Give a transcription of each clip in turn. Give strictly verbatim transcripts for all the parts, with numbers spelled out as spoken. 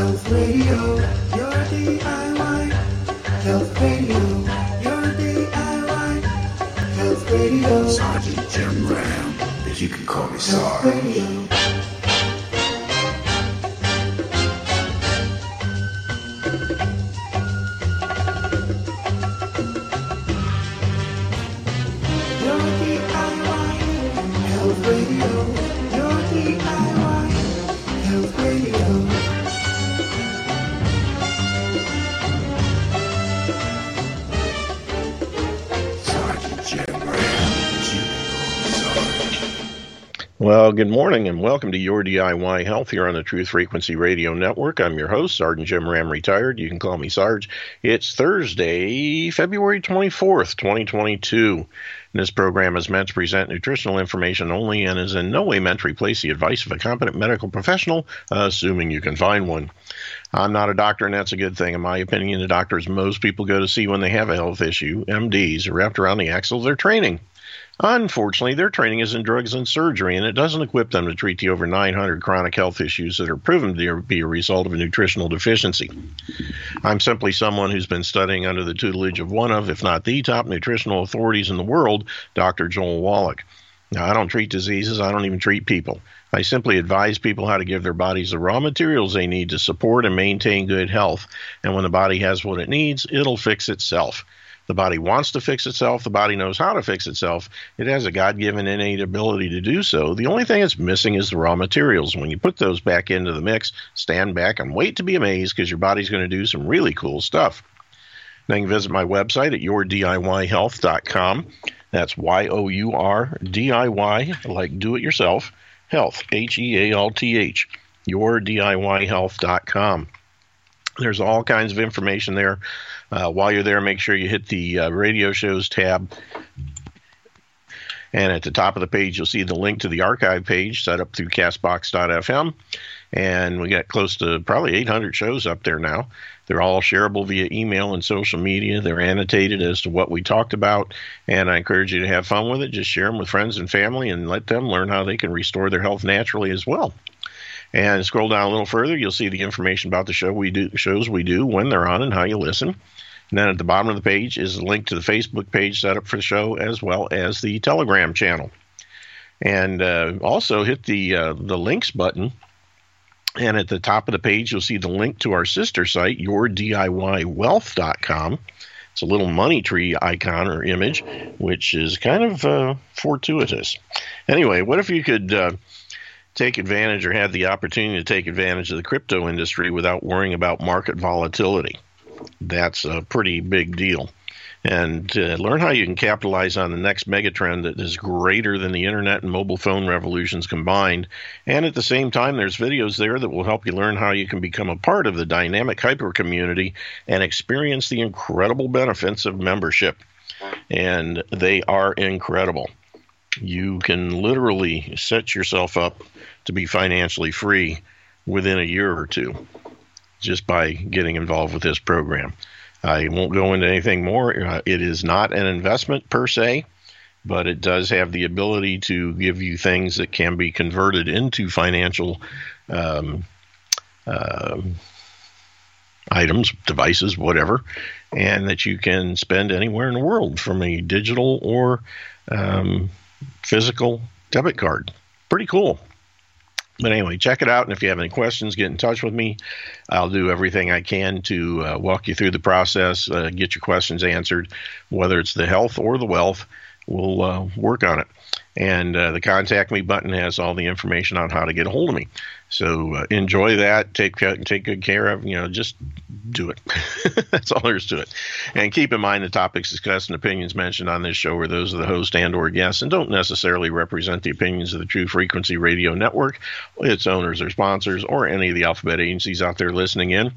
Health Radio, your D I Y. Health Radio, your D I Y. Health Radio. Sergeant Jim Ram, but you can call me Sarge. Health Radio. Well, good morning and welcome to Your D I Y Health here on the Truth Frequency Radio Network. I'm your host, Sergeant Jim Ram, retired. You can call me Sarge. It's Thursday, February twenty-fourth, twenty twenty-two. This program is meant to present nutritional information only and is in no way meant to replace the advice of a competent medical professional, assuming you can find one. I'm not a doctor, and that's a good thing. In my opinion, the doctors most people go to see when they have a health issue, M Ds, are wrapped around the axle of their training. Unfortunately, their training is in drugs and surgery, and it doesn't equip them to treat the over nine hundred chronic health issues that are proven to be a result of a nutritional deficiency. I'm simply someone who's been studying under the tutelage of one of, if not the top nutritional authorities in the world, Doctor Joel Wallach. Now, I don't treat diseases. I don't even treat people. I simply advise people how to give their bodies the raw materials they need to support and maintain good health. And when the body has what it needs, it'll fix itself. The body wants to fix itself. The body knows how to fix itself. It has a God-given innate ability to do so. The only thing it's missing is the raw materials. When you put those back into the mix, stand back and wait to be amazed because your body's going to do some really cool stuff. Now you can visit my website at your D I Y health dot com. That's Y O U R D I Y, like do-it-yourself, health, H E A L T H, your D I Y health dot com. There's all kinds of information there. Uh, while you're there, make sure you hit the uh, radio shows tab. And at the top of the page, you'll see the link to the archive page set up through castbox dot f m. And we got close to probably eight hundred shows up there now. They're all shareable via email and social media. They're annotated as to what we talked about. And I encourage you to have fun with it. Just share them with friends and family and let them learn how they can restore their health naturally as well. And scroll down a little further, you'll see the information about the show we do, shows we do, when they're on, and how you listen. And then at the bottom of the page is a link to the Facebook page set up for the show, as well as the Telegram channel. And uh, also hit the uh, the links button. And at the top of the page, you'll see the link to our sister site, your D I Y wealth dot com. It's a little money tree icon or image, which is kind of uh, fortuitous. Anyway, what if you could... Uh, take advantage or have the opportunity to take advantage of the crypto industry without worrying about market volatility? That's a pretty big deal. And uh, learn how you can capitalize on the next megatrend that is greater than the internet and mobile phone revolutions combined. And at the same time, there's videos there that will help you learn how you can become a part of the dynamic hyper community and experience the incredible benefits of membership. And they are incredible. You can literally set yourself up to be financially free within a year or two just by getting involved with this program. I won't go into anything more. It is not an investment per se, but it does have the ability to give you things that can be converted into financial um, uh, items, devices, whatever, and that you can spend anywhere in the world from a digital or um, physical debit card. Pretty cool. But anyway, check it out. And if you have any questions, get in touch with me. I'll do everything I can to uh, walk you through the process, uh, get your questions answered, whether it's the health or the wealth. We'll uh, work on it. And uh, the contact me button has all the information on how to get a hold of me. So uh, enjoy that. Take take good care of, you know, just do it. That's all there is to it. And keep in mind the topics discussed and opinions mentioned on this show are those of the host and or guests and don't necessarily represent the opinions of the True Frequency Radio Network, its owners or sponsors, or any of the alphabet agencies out there listening in.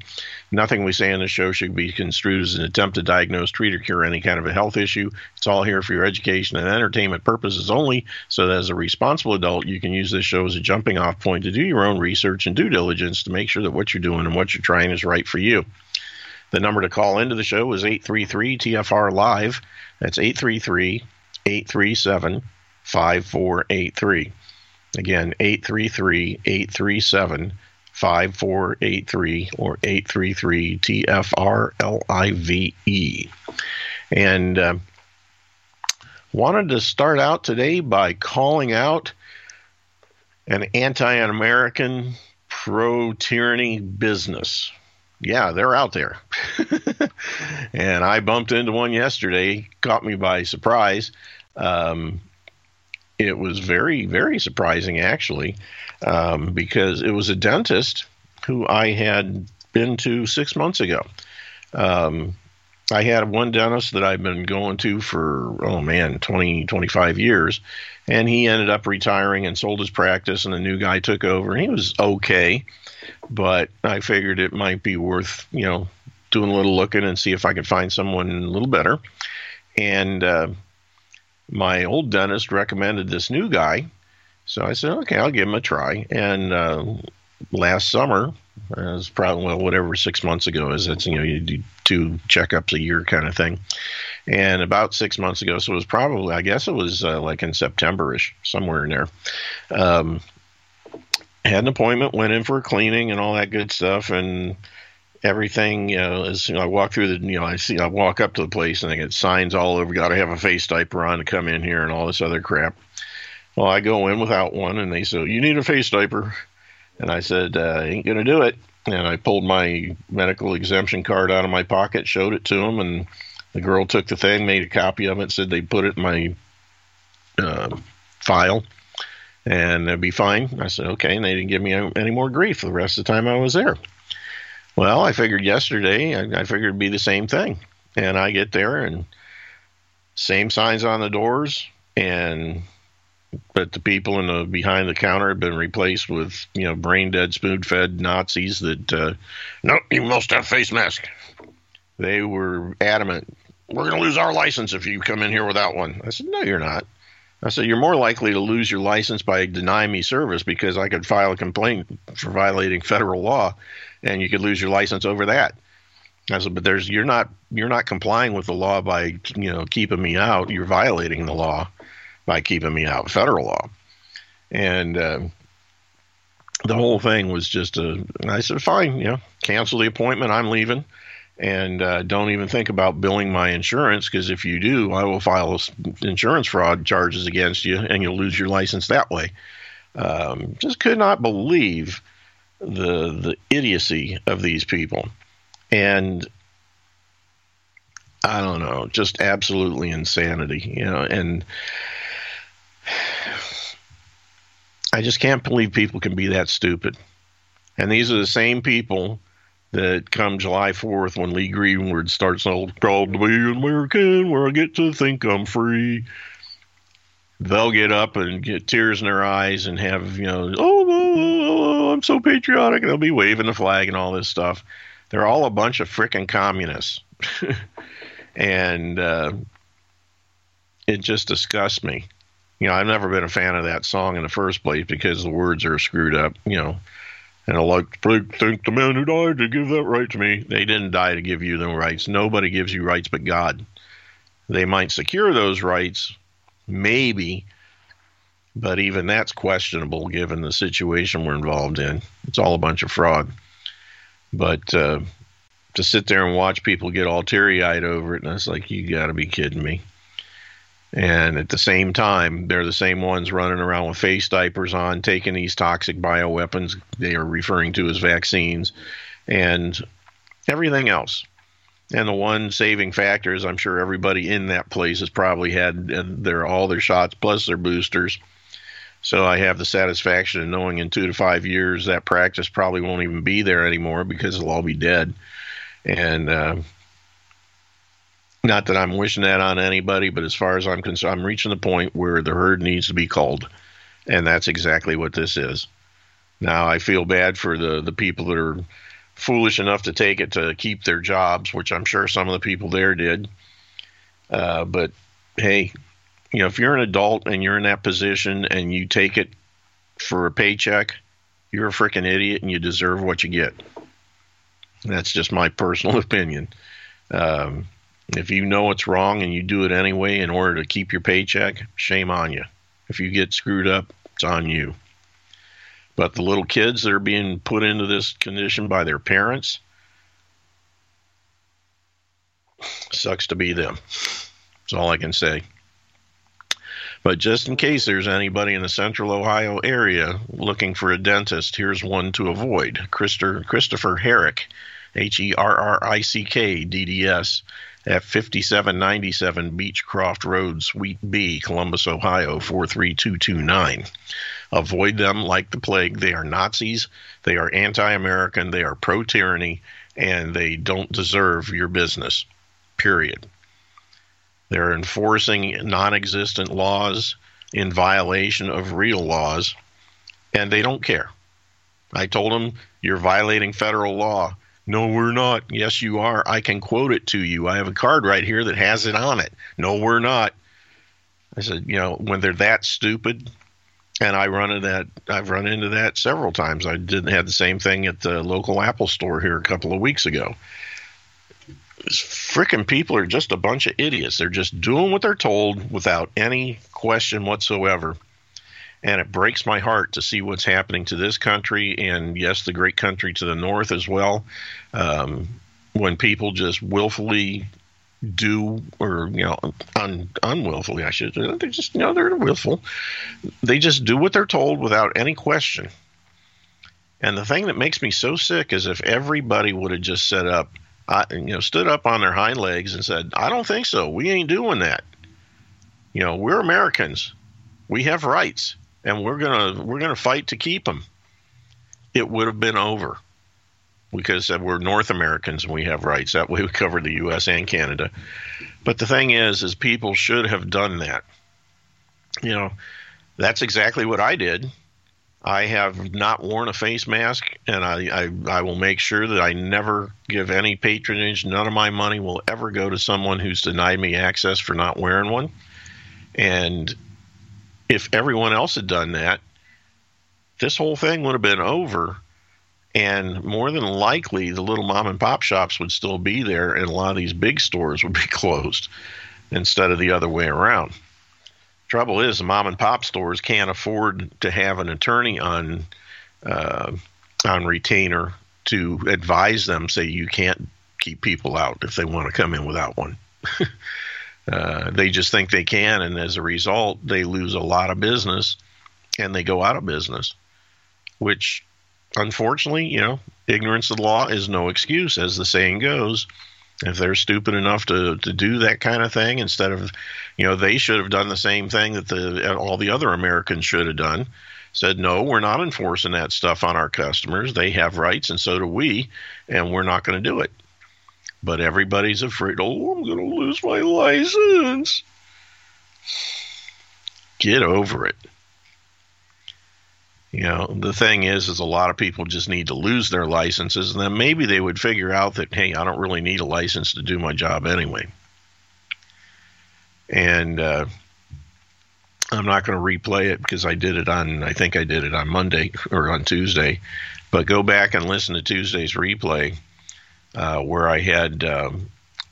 Nothing we say on this show should be construed as an attempt to diagnose, treat, or cure any kind of a health issue. It's all here for your education and entertainment purposes only, so that as a responsible adult, you can use this show as a jumping off point to do your own research and due diligence to make sure that what you're doing and what you're trying is right for you. The number to call into the show is eight three three T F R Live. That's eight three three, eight three seven, five four eight three. Again, eight three three, eight three seven, five four eight three. five four eight three or eight three three T F R L I V E. And uh, wanted to start out today by calling out an anti-American, pro-tyranny business. Yeah, they're out there. And I bumped into one yesterday, caught me by surprise. Um, it was very, very surprising, actually, um, because it was a dentist who I had been to six months ago. Um, I had one dentist that I've been going to for, oh, man, twenty, twenty-five years, and he ended up retiring and sold his practice, and a new guy took over, and he was okay, but I figured it might be worth, you know, doing a little looking and see if I could find someone a little better. And uh, my old dentist recommended this new guy, so I said, okay, I'll give him a try. And uh, last summer, it was probably, well, whatever six months ago is, it's, you know, you do two checkups a year kind of thing. And about six months ago, so it was probably, I guess it was uh, like in September-ish, somewhere in there. Um, had an appointment, went in for a cleaning and all that good stuff and everything. You know, as you know, I walk through the, you know, I see, I walk up to the place and I get signs all over, got to have a face diaper on to come in here and all this other crap. Well, I go in without one and they say, you need a face diaper. And I said, uh, ain't going to do it. And I pulled my medical exemption card out of my pocket, showed it to him, and the girl took the thing, made a copy of it, said they put it in my uh, file, and it'd be fine. I said, okay, and they didn't give me any more grief the rest of the time I was there. Well, I figured yesterday, I, I figured it'd be the same thing. And I get there, and same signs on the doors, and but the people in the behind the counter have been replaced with, you know, brain dead, spoon fed Nazis that, uh, no, you must have face mask. They were adamant. We're going to lose our license if you come in here without one. I said, no, you're not. I said, you're more likely to lose your license by denying me service because I could file a complaint for violating federal law and you could lose your license over that. I said, but there's, you're not, you're not complying with the law by, you know, keeping me out. You're violating the law by keeping me out of federal law. And uh, the whole thing was just a, I said, fine, you know, cancel the appointment, I'm leaving, and uh, don't even think about billing my insurance, because if you do, I will file insurance fraud charges against you, and you'll lose your license that way. Um, just could not believe the the idiocy of these people. And I don't know, just absolutely insanity, you know, and I just can't believe people can be that stupid. And these are the same people that come July fourth when Lee Greenwood starts old, called to be an American, where I get to think I'm free. They'll get up and get tears in their eyes and have, you know, oh, oh, oh I'm so patriotic. And they'll be waving the flag and all this stuff. They're all a bunch of frickin' communists. And uh, it just disgusts me. You know, I've never been a fan of that song in the first place because the words are screwed up, you know. And I like to thank the men who died to give that right to me. They didn't die to give you the rights. Nobody gives you rights but God. They might secure those rights, maybe, but even that's questionable given the situation we're involved in. It's all a bunch of fraud. But uh, to sit there and watch people get all teary-eyed over it, and it's like, you got to be kidding me. And at the same time, they're the same ones running around with face diapers on, taking these toxic bioweapons they are referring to as vaccines and everything else. And the one saving factor is I'm sure everybody in that place has probably had their all their shots plus their boosters. So I have the satisfaction of knowing in two to five years that practice probably won't even be there anymore because they'll all be dead. And uh, not that I'm wishing that on anybody, but as far as I'm concerned, I'm reaching the point where the herd needs to be culled, and that's exactly what this is. Now, I feel bad for the, the people that are foolish enough to take it to keep their jobs, which I'm sure some of the people there did. Uh, but, hey, you know, if you're an adult and you're in that position and you take it for a paycheck, you're a freaking idiot and you deserve what you get. That's just my personal opinion. Um, if you know it's wrong and you do it anyway in order to keep your paycheck, shame on you. If you get screwed up, it's on you. But the little kids that are being put into this condition by their parents, sucks to be them. That's all I can say. But just in case there's anybody in the central Ohio area looking for a dentist, here's one to avoid. Christopher, Christopher Herrick, H E R R I C K D D S, at fifty-seven ninety-seven Beechcroft Road, Suite B, Columbus, Ohio, four three two two nine. Avoid them like the plague. They are Nazis. They are anti-American. They are pro-tyranny, and they don't deserve your business, period. They're enforcing non-existent laws in violation of real laws, and they don't care. I told them, you're violating federal law. No, we're not. Yes, you are. I can quote it to you. I have a card right here that has it on it. No, we're not. I said, you know, when they're that stupid, and I run into that, I've run into that several times. I did had the same thing at the local Apple store here a couple of weeks ago. Frickin' people are just a bunch of idiots. They're just doing what they're told without any question whatsoever. And it breaks my heart to see what's happening to this country and, yes, the great country to the north as well, um, when people just willfully do, or, you know, un, unwillfully, I should say. They just, you know, they're willful. They just do what they're told without any question. And the thing that makes me so sick is if everybody would have just set up, I, you know, stood up on their hind legs and said, I don't think so. We ain't doing that. You know, we're Americans. We have rights, and we're going to we're going to fight to keep them. It would have been over. We could have said we're North Americans and we have rights. That way we cover the U S and Canada. But the thing is, is people should have done that. You know, that's exactly what I did. I have not worn a face mask, and I, I, I will make sure that I never give any patronage. None of my money will ever go to someone who's denied me access for not wearing one. And if everyone else had done that, this whole thing would have been over, and more than likely the little mom and pop shops would still be there, and a lot of these big stores would be closed instead of the other way around. Trouble is, the mom and pop stores can't afford to have an attorney on uh, on retainer to advise them, say you can't keep people out if they want to come in without one. uh, they just think they can, and as a result, they lose a lot of business, and they go out of business, which, unfortunately, you know, ignorance of the law is no excuse, as the saying goes. If they're stupid enough to, to do that kind of thing, instead of, you know, they should have done the same thing that the all the other Americans should have done, said, no, we're not enforcing that stuff on our customers. They have rights, and so do we, and we're not going to do it. But everybody's afraid, oh, I'm going to lose my license. Get over it. You know, the thing is, is a lot of people just need to lose their licenses, and then maybe they would figure out that, hey, I don't really need a license to do my job anyway. And uh, I'm not going to replay it because I did it on, I think I did it on Monday or on Tuesday, but go back and listen to Tuesday's replay uh, where I had uh,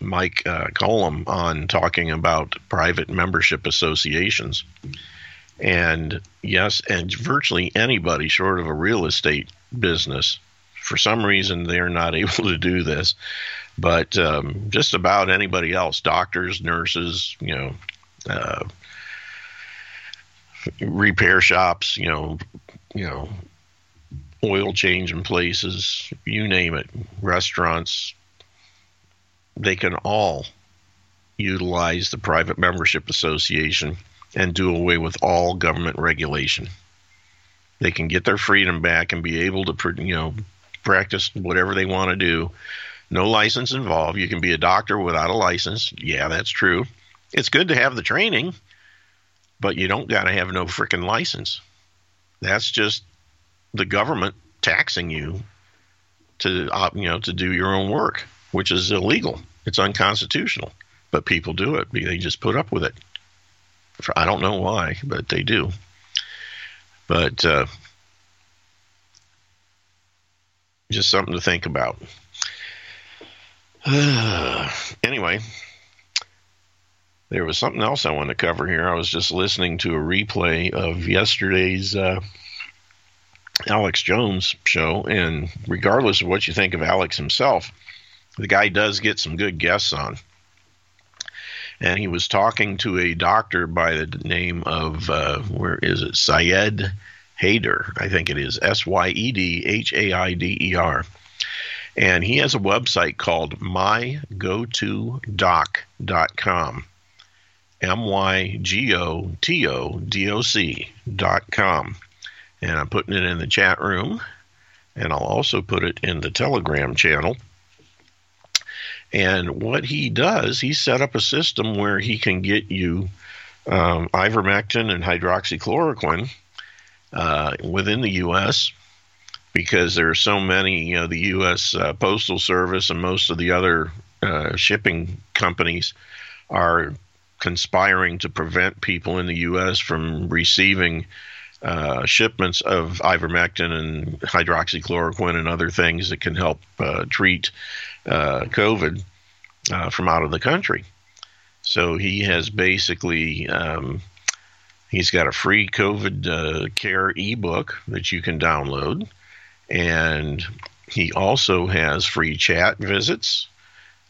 Mike uh, Colum on talking about private membership associations. And yes, and virtually anybody short of a real estate business, for some reason they're not able to do this, but um, just about anybody else, doctors, nurses, you know, uh, repair shops, you know, you know, oil changing places, you name it, restaurants, they can all utilize the private membership association and do away with all government regulation. They can get their freedom back and be able to, you know, practice whatever they want to do. No license involved. You can be a doctor without a license. Yeah, that's true. It's good to have the training, but you don't got to have no freaking license. That's just the government taxing you to, uh, you know, to do your own work, which is illegal. It's unconstitutional, but people do it. They just put up with it. I don't know why, but they do. But uh, just something to think about. Anyway, there was something else I wanted to cover here. I was just listening to a replay of yesterday's uh, Alex Jones show, and regardless of what you think of Alex himself, the guy does get some good guests on. And he was talking to a doctor by the name of, uh, where is it, Syed Haider, I think it is, S Y E D H A I D E R. And he has a website called my go to doc dot com, M Y G O T O D O C dot com. And I'm putting it in the chat room, and I'll also put it in the Telegram channel. And what he does, he set up a system where he can get you um, ivermectin and hydroxychloroquine uh, within the U S, because there are so many, you know, the U S Uh, Postal Service and most of the other uh, shipping companies are conspiring to prevent people in the U S from receiving uh, shipments of ivermectin and hydroxychloroquine and other things that can help uh, treat uh, COVID uh, from out of the country. So he has basically... Um, he's got a free COVID uh, care ebook that you can download. And he also has free chat visits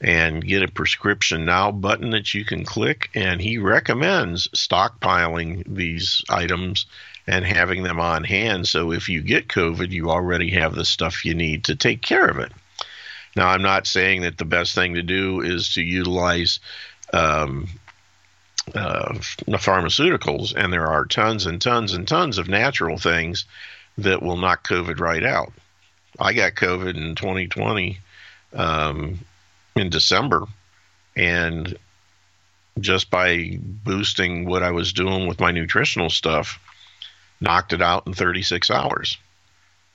and get a prescription now button that you can click. And he recommends stockpiling these items and having them on hand. So if you get COVID, you already have the stuff you need to take care of it. Now, I'm not saying that the best thing to do is to utilize um, uh, pharmaceuticals. And there are tons and tons and tons of natural things that will knock COVID right out. I got COVID in twenty twenty um, in December, and just by boosting what I was doing with my nutritional stuff, knocked it out in thirty-six hours.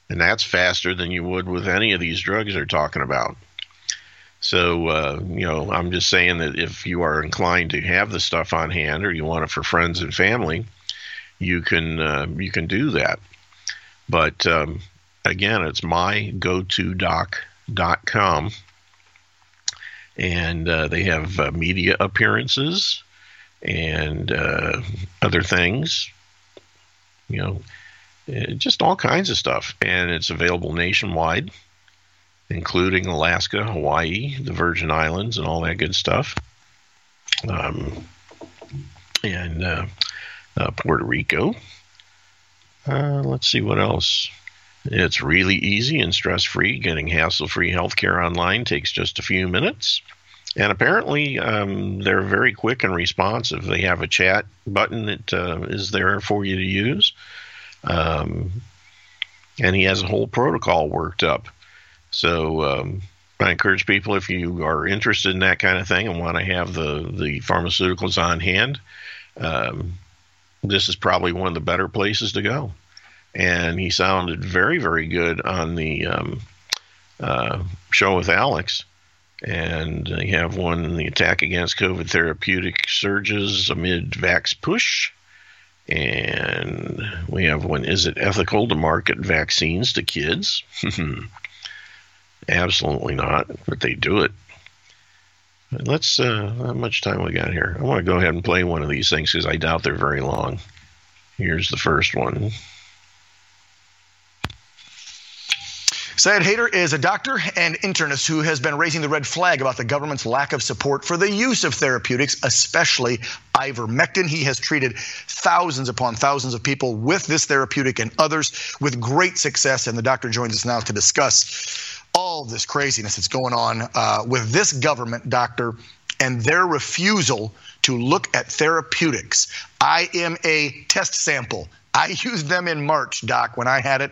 And that's faster than you would with any of these drugs they're talking about. So, uh, you know, I'm just saying that if you are inclined to have the stuff on hand or you want it for friends and family, you can uh, you can do that. But, um, again, it's my go to doc dot com, and uh, they have uh, media appearances and uh, other things, you know, just all kinds of stuff. And it's available nationwide, including Alaska, Hawaii, the Virgin Islands, and all that good stuff, um, and uh, uh, Puerto Rico. Uh, let's see what else. It's really easy and stress-free. Getting hassle-free healthcare online takes just a few minutes. And apparently um, they're very quick and responsive. They have a chat button that uh, is there for you to use. Um, and he has a whole protocol worked up. So um, I encourage people, if you are interested in that kind of thing and want to have the, the pharmaceuticals on hand, um, this is probably one of the better places to go. And he sounded very, very good on the um, uh, show with Alex. And they have one, the attack against COVID therapeutic surges amid vax push. And we have one, is it ethical to market vaccines to kids? Absolutely not, but they do it. Let's, uh, how much time we got here? I want to go ahead and play one of these things because I doubt they're very long. Here's the first one. Syed Haider is a doctor and internist who has been raising the red flag about the government's lack of support for the use of therapeutics, especially ivermectin. He has treated thousands upon thousands of people with this therapeutic and others with great success, and the doctor joins us now to discuss all this craziness that's going on uh, with this government, doctor, and their refusal to look at therapeutics. I am a test sample. I used them in March, Doc, when I had it.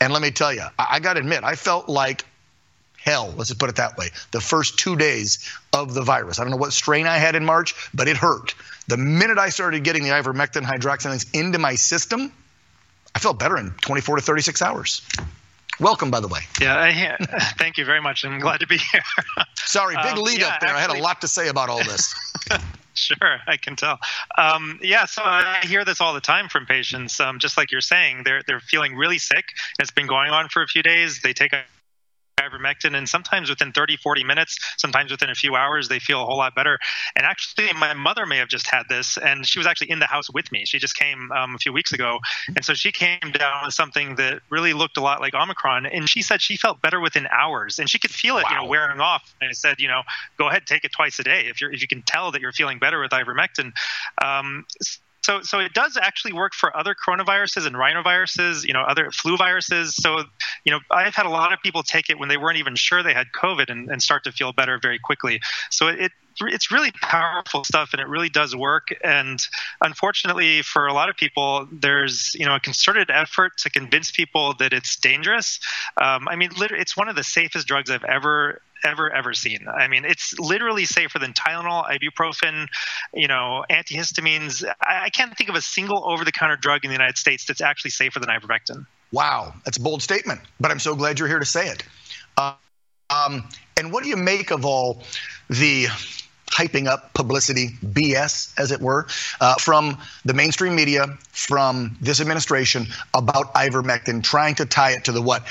And let me tell you, I, I got to admit, I felt like hell, let's just put it that way, the first two days of the virus. I don't know what strain I had in March, but it hurt. The minute I started getting the ivermectin, hydroxythins into my system, I felt better in twenty-four to thirty-six hours. Welcome, by the way. Yeah, I ha- thank you very much. I'm glad to be here. Sorry, big lead um, yeah, up there. Actually, I had a lot to say about all this. Sure, I can tell. Um, yeah, so I hear this all the time from patients. Um, just like you're saying, they're they're feeling really sick. It's been going on for a few days. They take a ivermectin, and sometimes within thirty, forty minutes, sometimes within a few hours, they feel a whole lot better. And actually, my mother may have just had this, and she was actually in the house with me. She just came um, a few weeks ago, and so she came down with something that really looked a lot like Omicron, and she said she felt better within hours, and she could feel it, wow. you know, wearing off. And I said, you know, go ahead, take it twice a day if you're if you can tell that you're feeling better with ivermectin. Um, So so it does actually work for other coronaviruses and rhinoviruses, you know, other flu viruses. So, you know, I've had a lot of people take it when they weren't even sure they had COVID and, and start to feel better very quickly. So it it's really powerful stuff, and it really does work. And unfortunately for a lot of people, there's, you know, a concerted effort to convince people that it's dangerous. Um, I mean, literally, it's one of the safest drugs I've ever ever, ever seen. I mean, it's literally safer than Tylenol, ibuprofen, you know, antihistamines. I, I can't think of a single over-the-counter drug in the United States that's actually safer than ivermectin. Wow. That's a bold statement, but I'm so glad you're here to say it. Uh, um, and what do you make of all the hyping up publicity B S, as it were, uh, from the mainstream media, from this administration about ivermectin, trying to tie it to the what?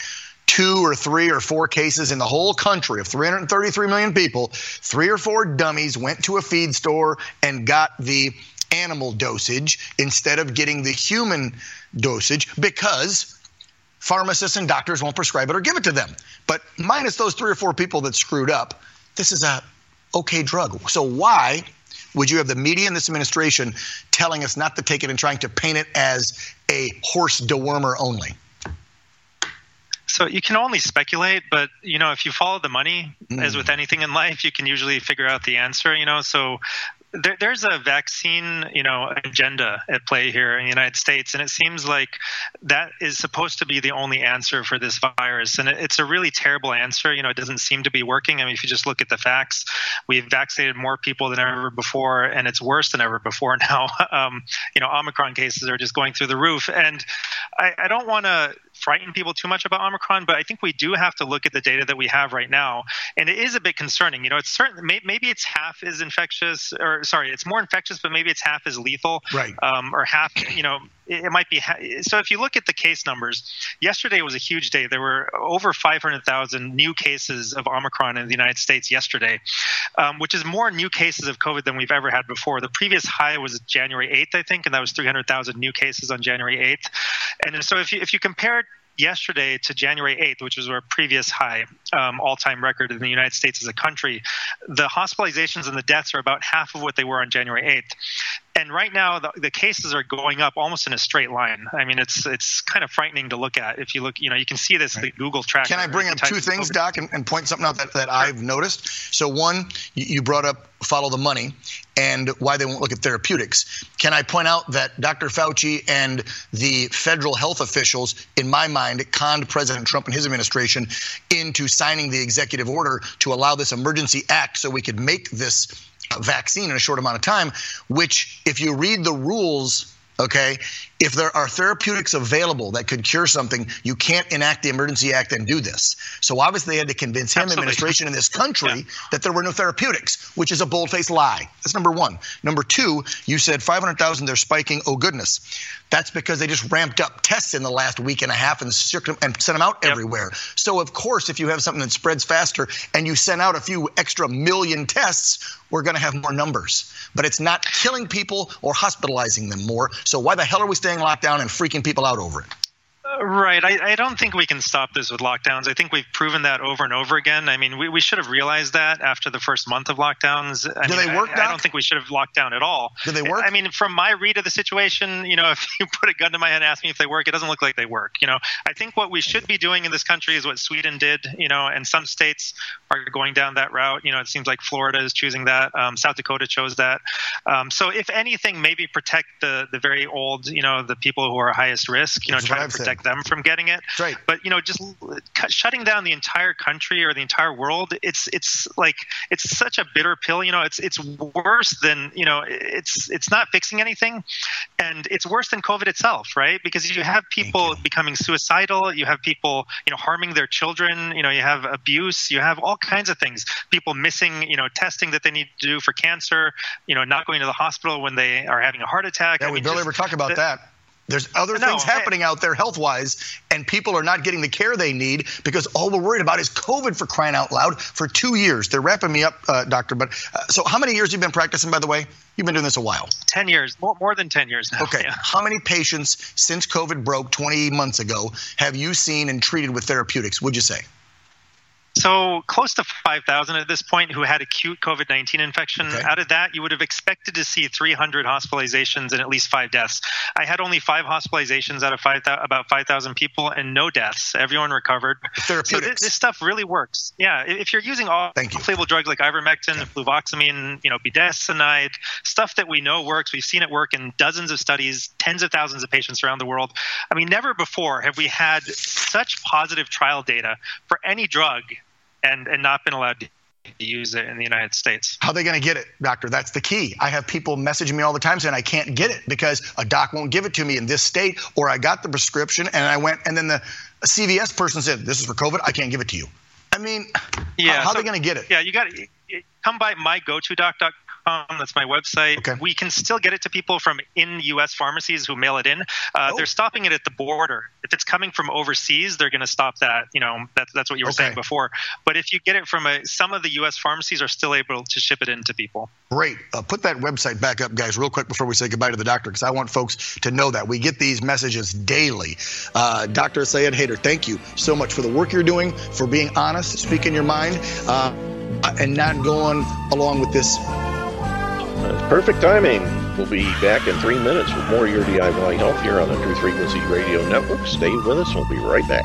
Two or three or four cases in the whole country of three hundred thirty-three million people, three or four dummies went to a feed store and got the animal dosage instead of getting the human dosage because pharmacists and doctors won't prescribe it or give it to them. But minus those three or four people that screwed up, this is a okay drug. So why would you have the media and this administration telling us not to take it and trying to paint it as a horse dewormer only? So you can only speculate, but, you know, if you follow the money, mm. as with anything in life, you can usually figure out the answer, you know, so there, there's a vaccine, you know, agenda at play here in the United States, and it seems like that is supposed to be the only answer for this virus, and it, it's a really terrible answer. You know, it doesn't seem to be working. I mean, if you just look at the facts, we've vaccinated more people than ever before, and it's worse than ever before now. Um, you know, Omicron cases are just going through the roof, and I, I don't want to frighten people too much about Omicron, but I think we do have to look at the data that we have right now, and it is a bit concerning. You know, it's certain maybe it's half as infectious, or sorry, it's more infectious, but maybe it's half as lethal, right? Um, or half, you know. It might be – so if you look at the case numbers, yesterday was a huge day. There were over five hundred thousand new cases of Omicron in the United States yesterday, um, which is more new cases of COVID than we've ever had before. The previous high was January eighth, I think, and that was three hundred thousand new cases on January eighth. And so if you, if you compare – yesterday to January eighth, which was our previous high um, all-time record in the United States as a country, the hospitalizations and the deaths are about half of what they were on January eighth. And right now, the, the cases are going up almost in a straight line. I mean, it's it's kind of frightening to look at. If you look, you know, you can see this, right. The Google tracker. Can I bring up two things, Doc, and, and point something out that, that I've noticed? So one, you brought up follow the money and why they won't look at therapeutics. Can I point out that Doctor Fauci and the federal health officials, in my mind, conned President Trump and his administration into signing the executive order to allow this emergency act so we could make this vaccine in a short amount of time, which if you read the rules, okay, if there are therapeutics available that could cure something, you can't enact the Emergency Act and do this. So obviously they had to convince him, Absolutely. administration in this country, yeah. that there were no therapeutics, which is a bold-faced lie. That's number one. Number two, you said five hundred thousand, they're spiking. Oh, goodness. That's because they just ramped up tests in the last week and a half and sent them out yep. everywhere. So, of course, if you have something that spreads faster and you send out a few extra million tests, we're going to have more numbers. But it's not killing people or hospitalizing them more. So why the hell are we staying locked down and freaking people out over it? Right. I, I don't think we can stop this with lockdowns. I think we've proven that over and over again. I mean, we, we should have realized that after the first month of lockdowns. I Do mean, they work, I, I don't think we should have locked down at all. Do they work? I mean, from my read of the situation, you know, if you put a gun to my head and ask me if they work, it doesn't look like they work. You know, I think what we should be doing in this country is what Sweden did, you know, and some states are going down that route. You know, it seems like Florida is choosing that. Um, South Dakota chose that. Um, so if anything, maybe protect the, the very old, you know, the people who are highest risk, you know, That's try to protect them from getting it. Right. But, you know, just shutting down the entire country or the entire world, it's it's like it's such a bitter pill. You know, it's it's worse than, you know, it's it's not fixing anything. And it's worse than COVID itself. Right. Because you have people you. becoming suicidal. You have people, you know, harming their children. You know, you have abuse. You have all kinds of things. People missing, you know, testing that they need to do for cancer, you know, not going to the hospital when they are having a heart attack. Yeah, I mean, we barely ever talk about the, that. There's other no, things happening I, out there health-wise, and people are not getting the care they need because all we're worried about is COVID, for crying out loud, for two years. They're wrapping me up, uh, doctor. But uh, so how many years have you been practicing, by the way? You've been doing this a while. Ten years, more, more than ten years now. Okay. Yeah. How many patients since COVID broke twenty months ago have you seen and treated with therapeutics, would you say? So close to five thousand at this point who had acute COVID nineteen infection. Okay. Out of that, you would have expected to see three hundred hospitalizations and at least five deaths. I had only five hospitalizations out of five, about five thousand people and no deaths. Everyone recovered. Therapeutics. So this, this stuff really works. Yeah. If you're using off-label drugs like ivermectin, okay. fluvoxamine, you know, budesonide, stuff that we know works. We've seen it work in dozens of studies, tens of thousands of patients around the world. I mean, never before have we had such positive trial data for any drug And, and not been allowed to use it in the United States. How are they going to get it, doctor? That's the key. I have people messaging me all the time saying I can't get it because a doc won't give it to me in this state, or I got the prescription and I went and then the C V S person said, this is for COVID, I can't give it to you. I mean, yeah, how are so, they going to get it? Yeah, you got to come by my go to doc dot com. Um, that's my website. Okay. We can still get it to people from in U S pharmacies who mail it in. Uh, oh. They're stopping it at the border. If it's coming from overseas, they're going to stop that. You know, that, that's what you were okay. saying before. But if you get it from a, some of the U S pharmacies are still able to ship it in to people. Great. Uh, put that website back up, guys, real quick before we say goodbye to the doctor, because I want folks to know that we get these messages daily. Uh, Doctor Syed Haider, thank you so much for the work you're doing, for being honest, speaking your mind, uh, and not going along with this. That's perfect timing. We'll be back in three minutes with more Your D I Y Health here on the Truth Frequency Radio Network. Stay with us. We'll be right back.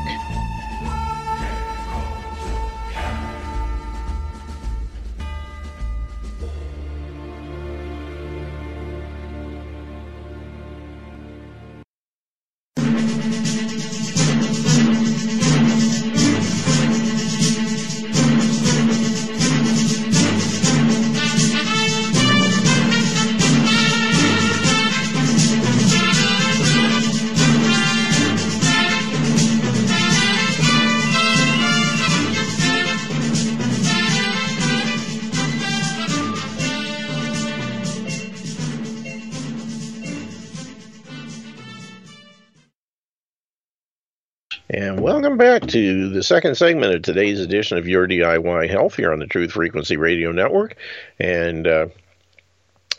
And welcome back to the second segment of today's edition of Your D I Y Health here on the Truth Frequency Radio Network. And uh,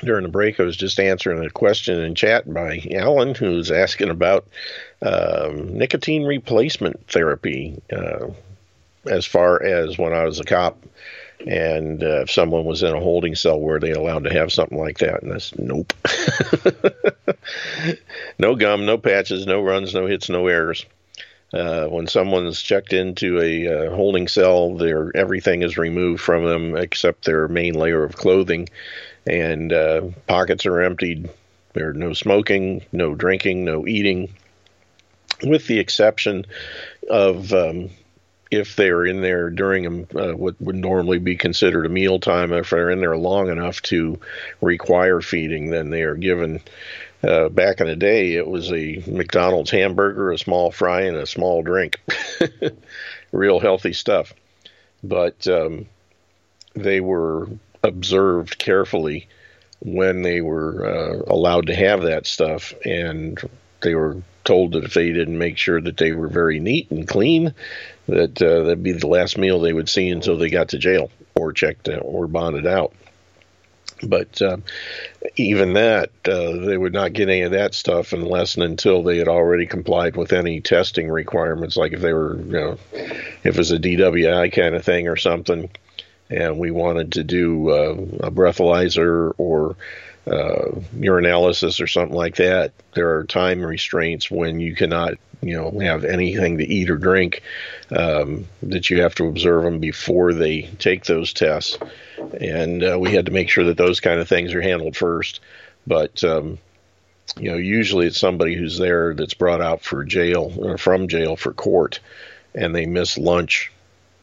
during the break, I was just answering a question in chat by Alan, who's asking about um, nicotine replacement therapy uh, as far as when I was a cop. And uh, if someone was in a holding cell, were they allowed to have something like that? And that's nope. No gum, no patches, no runs, no hits, no errors. Uh, when someone's checked into a uh, holding cell, their everything is removed from them except their main layer of clothing, and uh, pockets are emptied. There's no smoking, no drinking, no eating, with the exception of um, if they're in there during a, uh, what would normally be considered a meal time. If they're in there long enough to require feeding, then they are given. Uh, back in the day, it was a McDonald's hamburger, a small fry, and a small drink. Real healthy stuff. But um, they were observed carefully when they were uh, allowed to have that stuff. And they were told that if they didn't make sure that they were very neat and clean, that uh, that'd be the last meal they would see until they got to jail or checked out or bonded out. But um, even that, uh, they would not get any of that stuff unless and until they had already complied with any testing requirements. Like if they were, you know, if it was a D W I kind of thing or something, and we wanted to do uh, a breathalyzer or uh, urinalysis or something like that, there are time restraints when you cannot, you know, have anything to eat or drink, um, that you have to observe them before they take those tests. And uh, we had to make sure that those kind of things are handled first. But, um, you know, usually it's somebody who's there that's brought out for jail or from jail for court, and they miss lunch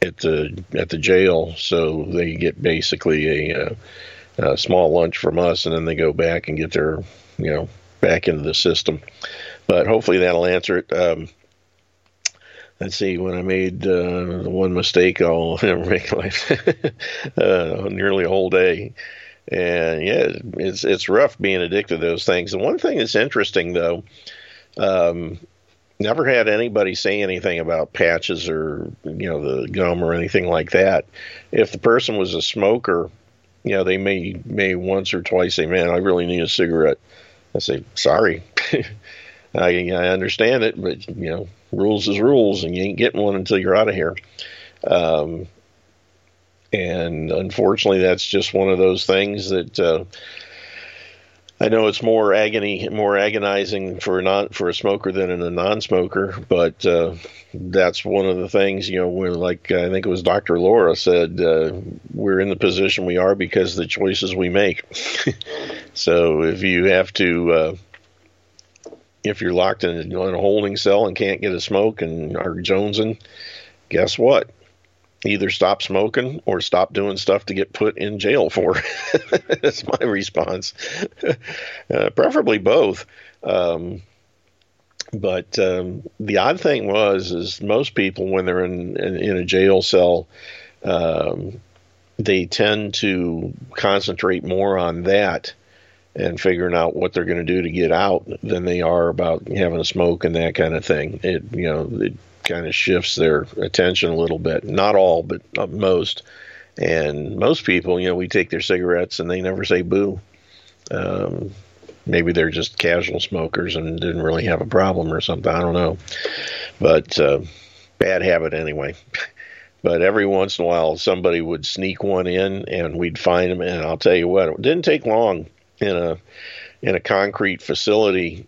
at the at the jail. So they get basically a, a, a small lunch from us, and then they go back and get their, you know, back into the system. But hopefully that'll answer it. Um, let's see, when I made uh, one mistake, I'll never make life uh, nearly a whole day. And yeah, it's it's rough being addicted to those things. And one thing that's interesting, though, Um, never had anybody say anything about patches or, you know, the gum or anything like that. If the person was a smoker, you know, they may, may once or twice say, man, I really need a cigarette. I say, sorry, I, I understand it, but, you know, rules is rules, and you ain't getting one until you're out of here. Um, and unfortunately, that's just one of those things that uh, I know it's more agony, more agonizing for a non, for a smoker than a non-smoker. But uh, that's one of the things, you know, when, like I think it was Doctor Laura said, uh, we're in the position we are because of the choices we make. So if you have to. Uh, If you're locked in a, in a holding cell and can't get a smoke and are jonesing, guess what? Either stop smoking or stop doing stuff to get put in jail for. That's my response. Uh, preferably both. Um, but um, the odd thing was is most people, when they're in, in, in a jail cell, um, they tend to concentrate more on that and figuring out what they're going to do to get out than they are about having a smoke and that kind of thing. It, you know, it kind of shifts their attention a little bit. Not all, but most. And most people, you know, we take their cigarettes and they never say boo. Um, maybe they're just casual smokers and didn't really have a problem or something. I don't know. But uh, bad habit anyway. But every once in a while, somebody would sneak one in and we'd find them. And I'll tell you what, it didn't take long. In a in a concrete facility,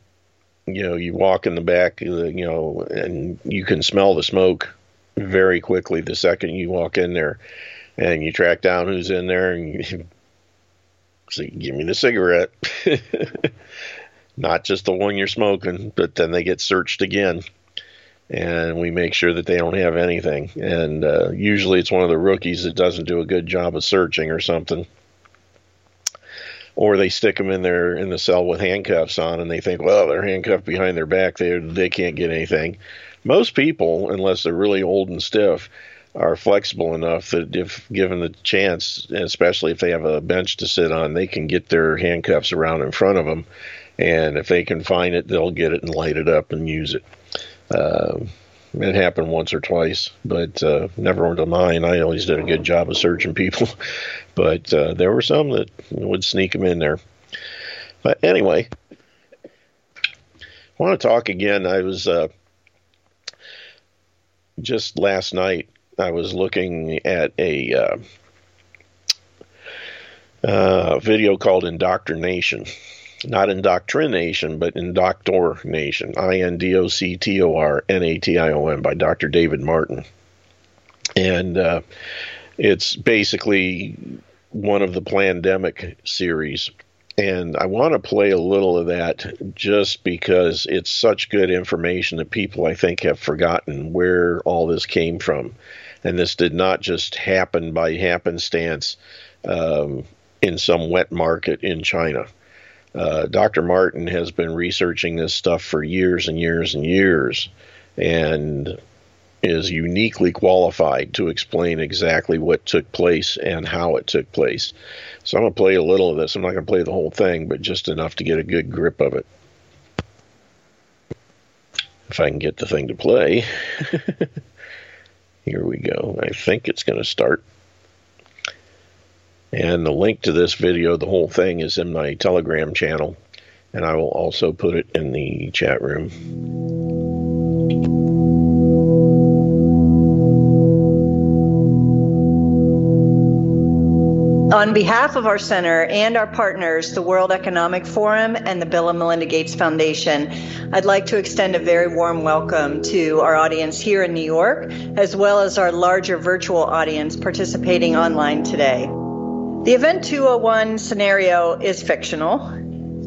you know, you walk in the back, you know, and you can smell the smoke very quickly the second you walk in there, and you track down who's in there and you say, give me the cigarette. Not just the one you're smoking, but then they get searched again. And we make sure that they don't have anything. And uh, usually it's one of the rookies that doesn't do a good job of searching or something. Or they stick them in their in the cell with handcuffs on, and they think, well, they're handcuffed behind their back. They they can't get anything. Most people, unless they're really old and stiff, are flexible enough that if given the chance, especially if they have a bench to sit on, they can get their handcuffs around in front of them. And if they can find it, they'll get it and light it up and use it. Uh, it happened once or twice, but uh, never to mine. I always did a good job of searching people, but uh, there were some that would sneak them in there. But anyway, I want to talk again. I was uh, just last night, I was looking at a uh, uh, video called Indoctrination. Not indoctrination, but indoctrination. I N D O C T O R N A T I O N by Doctor David Martin. And uh, it's basically one of the Plandemic series. And I want to play a little of that just because it's such good information that people, I think, have forgotten where all this came from. And this did not just happen by happenstance um, in some wet market in China. Uh, Doctor Martin has been researching this stuff for years and years and years and is uniquely qualified to explain exactly what took place and how it took place. So I'm going to play a little of this. I'm not going to play the whole thing, but just enough to get a good grip of it. If I can get the thing to play. Here we go. I think it's going to start. And the link to this video, the whole thing, is in my Telegram channel, and I will also put it in the chat room. On behalf of our center and our partners, the World Economic Forum and the Bill and Melinda Gates Foundation, I'd like to extend a very warm welcome to our audience here in New York, as well as our larger virtual audience participating online today. The Event two oh one scenario is fictional.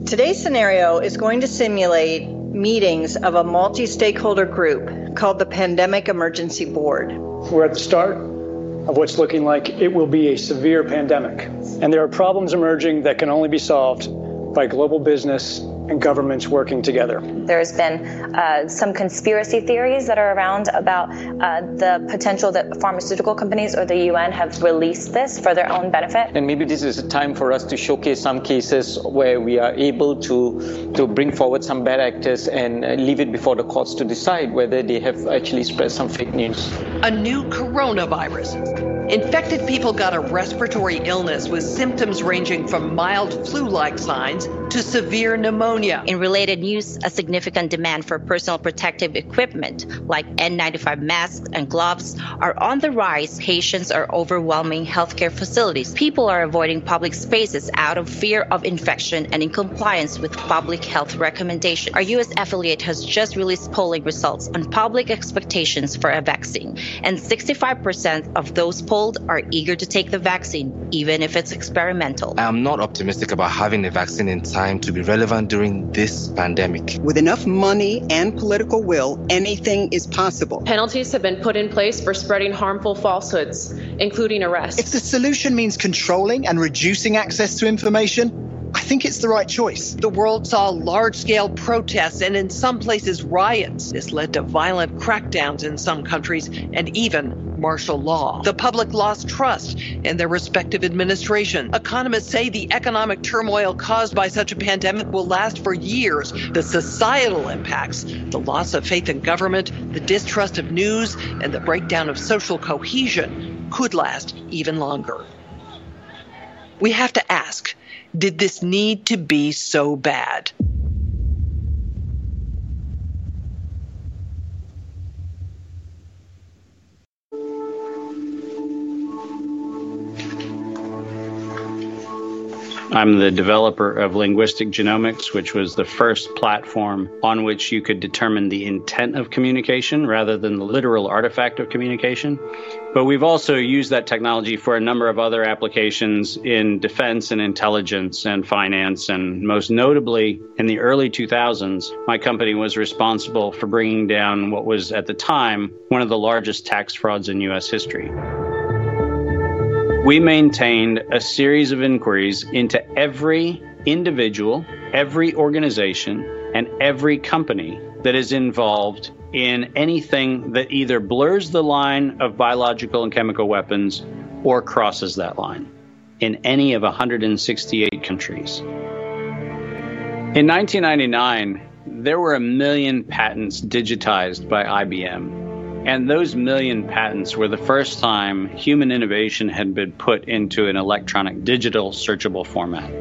Today's scenario is going to simulate meetings of a multi-stakeholder group called the Pandemic Emergency Board. We're at the start of what's looking like it will be a severe pandemic, and there are problems emerging that can only be solved by global business and governments working together. There's been uh, some conspiracy theories that are around about uh, the potential that pharmaceutical companies or the U N have released this for their own benefit. And maybe this is a time for us to showcase some cases where we are able to, to bring forward some bad actors and leave it before the courts to decide whether they have actually spread some fake news. A new coronavirus. Infected people got a respiratory illness with symptoms ranging from mild flu-like signs to severe pneumonia. In related news, a significant demand for personal protective equipment like N ninety-five masks and gloves are on the rise. Patients are overwhelming healthcare facilities. People are avoiding public spaces out of fear of infection and in compliance with public health recommendations. Our U S affiliate has just released polling results on public expectations for a vaccine, and sixty-five percent of those polled are eager to take the vaccine, even if it's experimental. I'm not optimistic about having the vaccine in time to be relevant during this pandemic. With enough money and political will, anything is possible. Penalties have been put in place for spreading harmful falsehoods, including arrests. If the solution means controlling and reducing access to information, I think it's the right choice. The world saw large-scale protests and in some places riots. This led to violent crackdowns in some countries and even martial law. The public lost trust in their respective administration. Economists say the economic turmoil caused by such a pandemic will last for years. The societal impacts, the loss of faith in government, the distrust of news, and the breakdown of social cohesion could last even longer. We have to ask, did this need to be so bad? I'm the developer of Linguistic Genomics, which was the first platform on which you could determine the intent of communication rather than the literal artifact of communication. But we've also used that technology for a number of other applications in defense and intelligence and finance. And most notably, in the early two thousands, my company was responsible for bringing down what was, at the time, one of the largest tax frauds in U S history. We maintained a series of inquiries into every individual, every organization, and every company that is involved in anything that either blurs the line of biological and chemical weapons or crosses that line in any of one hundred sixty-eight countries. In nineteen ninety-nine, there were a million patents digitized by I B M. And those million patents were the first time human innovation had been put into an electronic digital searchable format.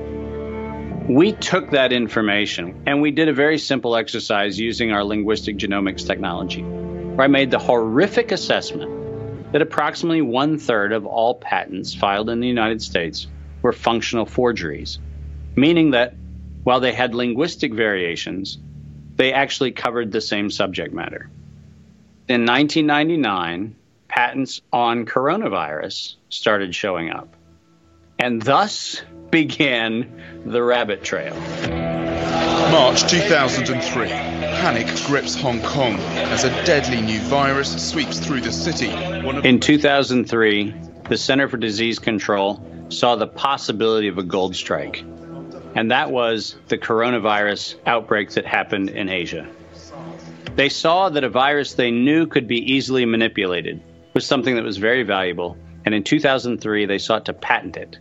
We took that information and we did a very simple exercise using our linguistic genomics technology, where I made the horrific assessment that approximately one third of all patents filed in the United States were functional forgeries, meaning that while they had linguistic variations, they actually covered the same subject matter. In nineteen ninety-nine, patents on coronavirus started showing up, and thus began the rabbit trail. March two thousand three, panic grips Hong Kong as a deadly new virus sweeps through the city. In two thousand three, the Center for Disease Control saw the possibility of a gold strike, and that was the coronavirus outbreak that happened in Asia. They saw that a virus they knew could be easily manipulated was something that was very valuable, and in two thousand three, they sought to patent it.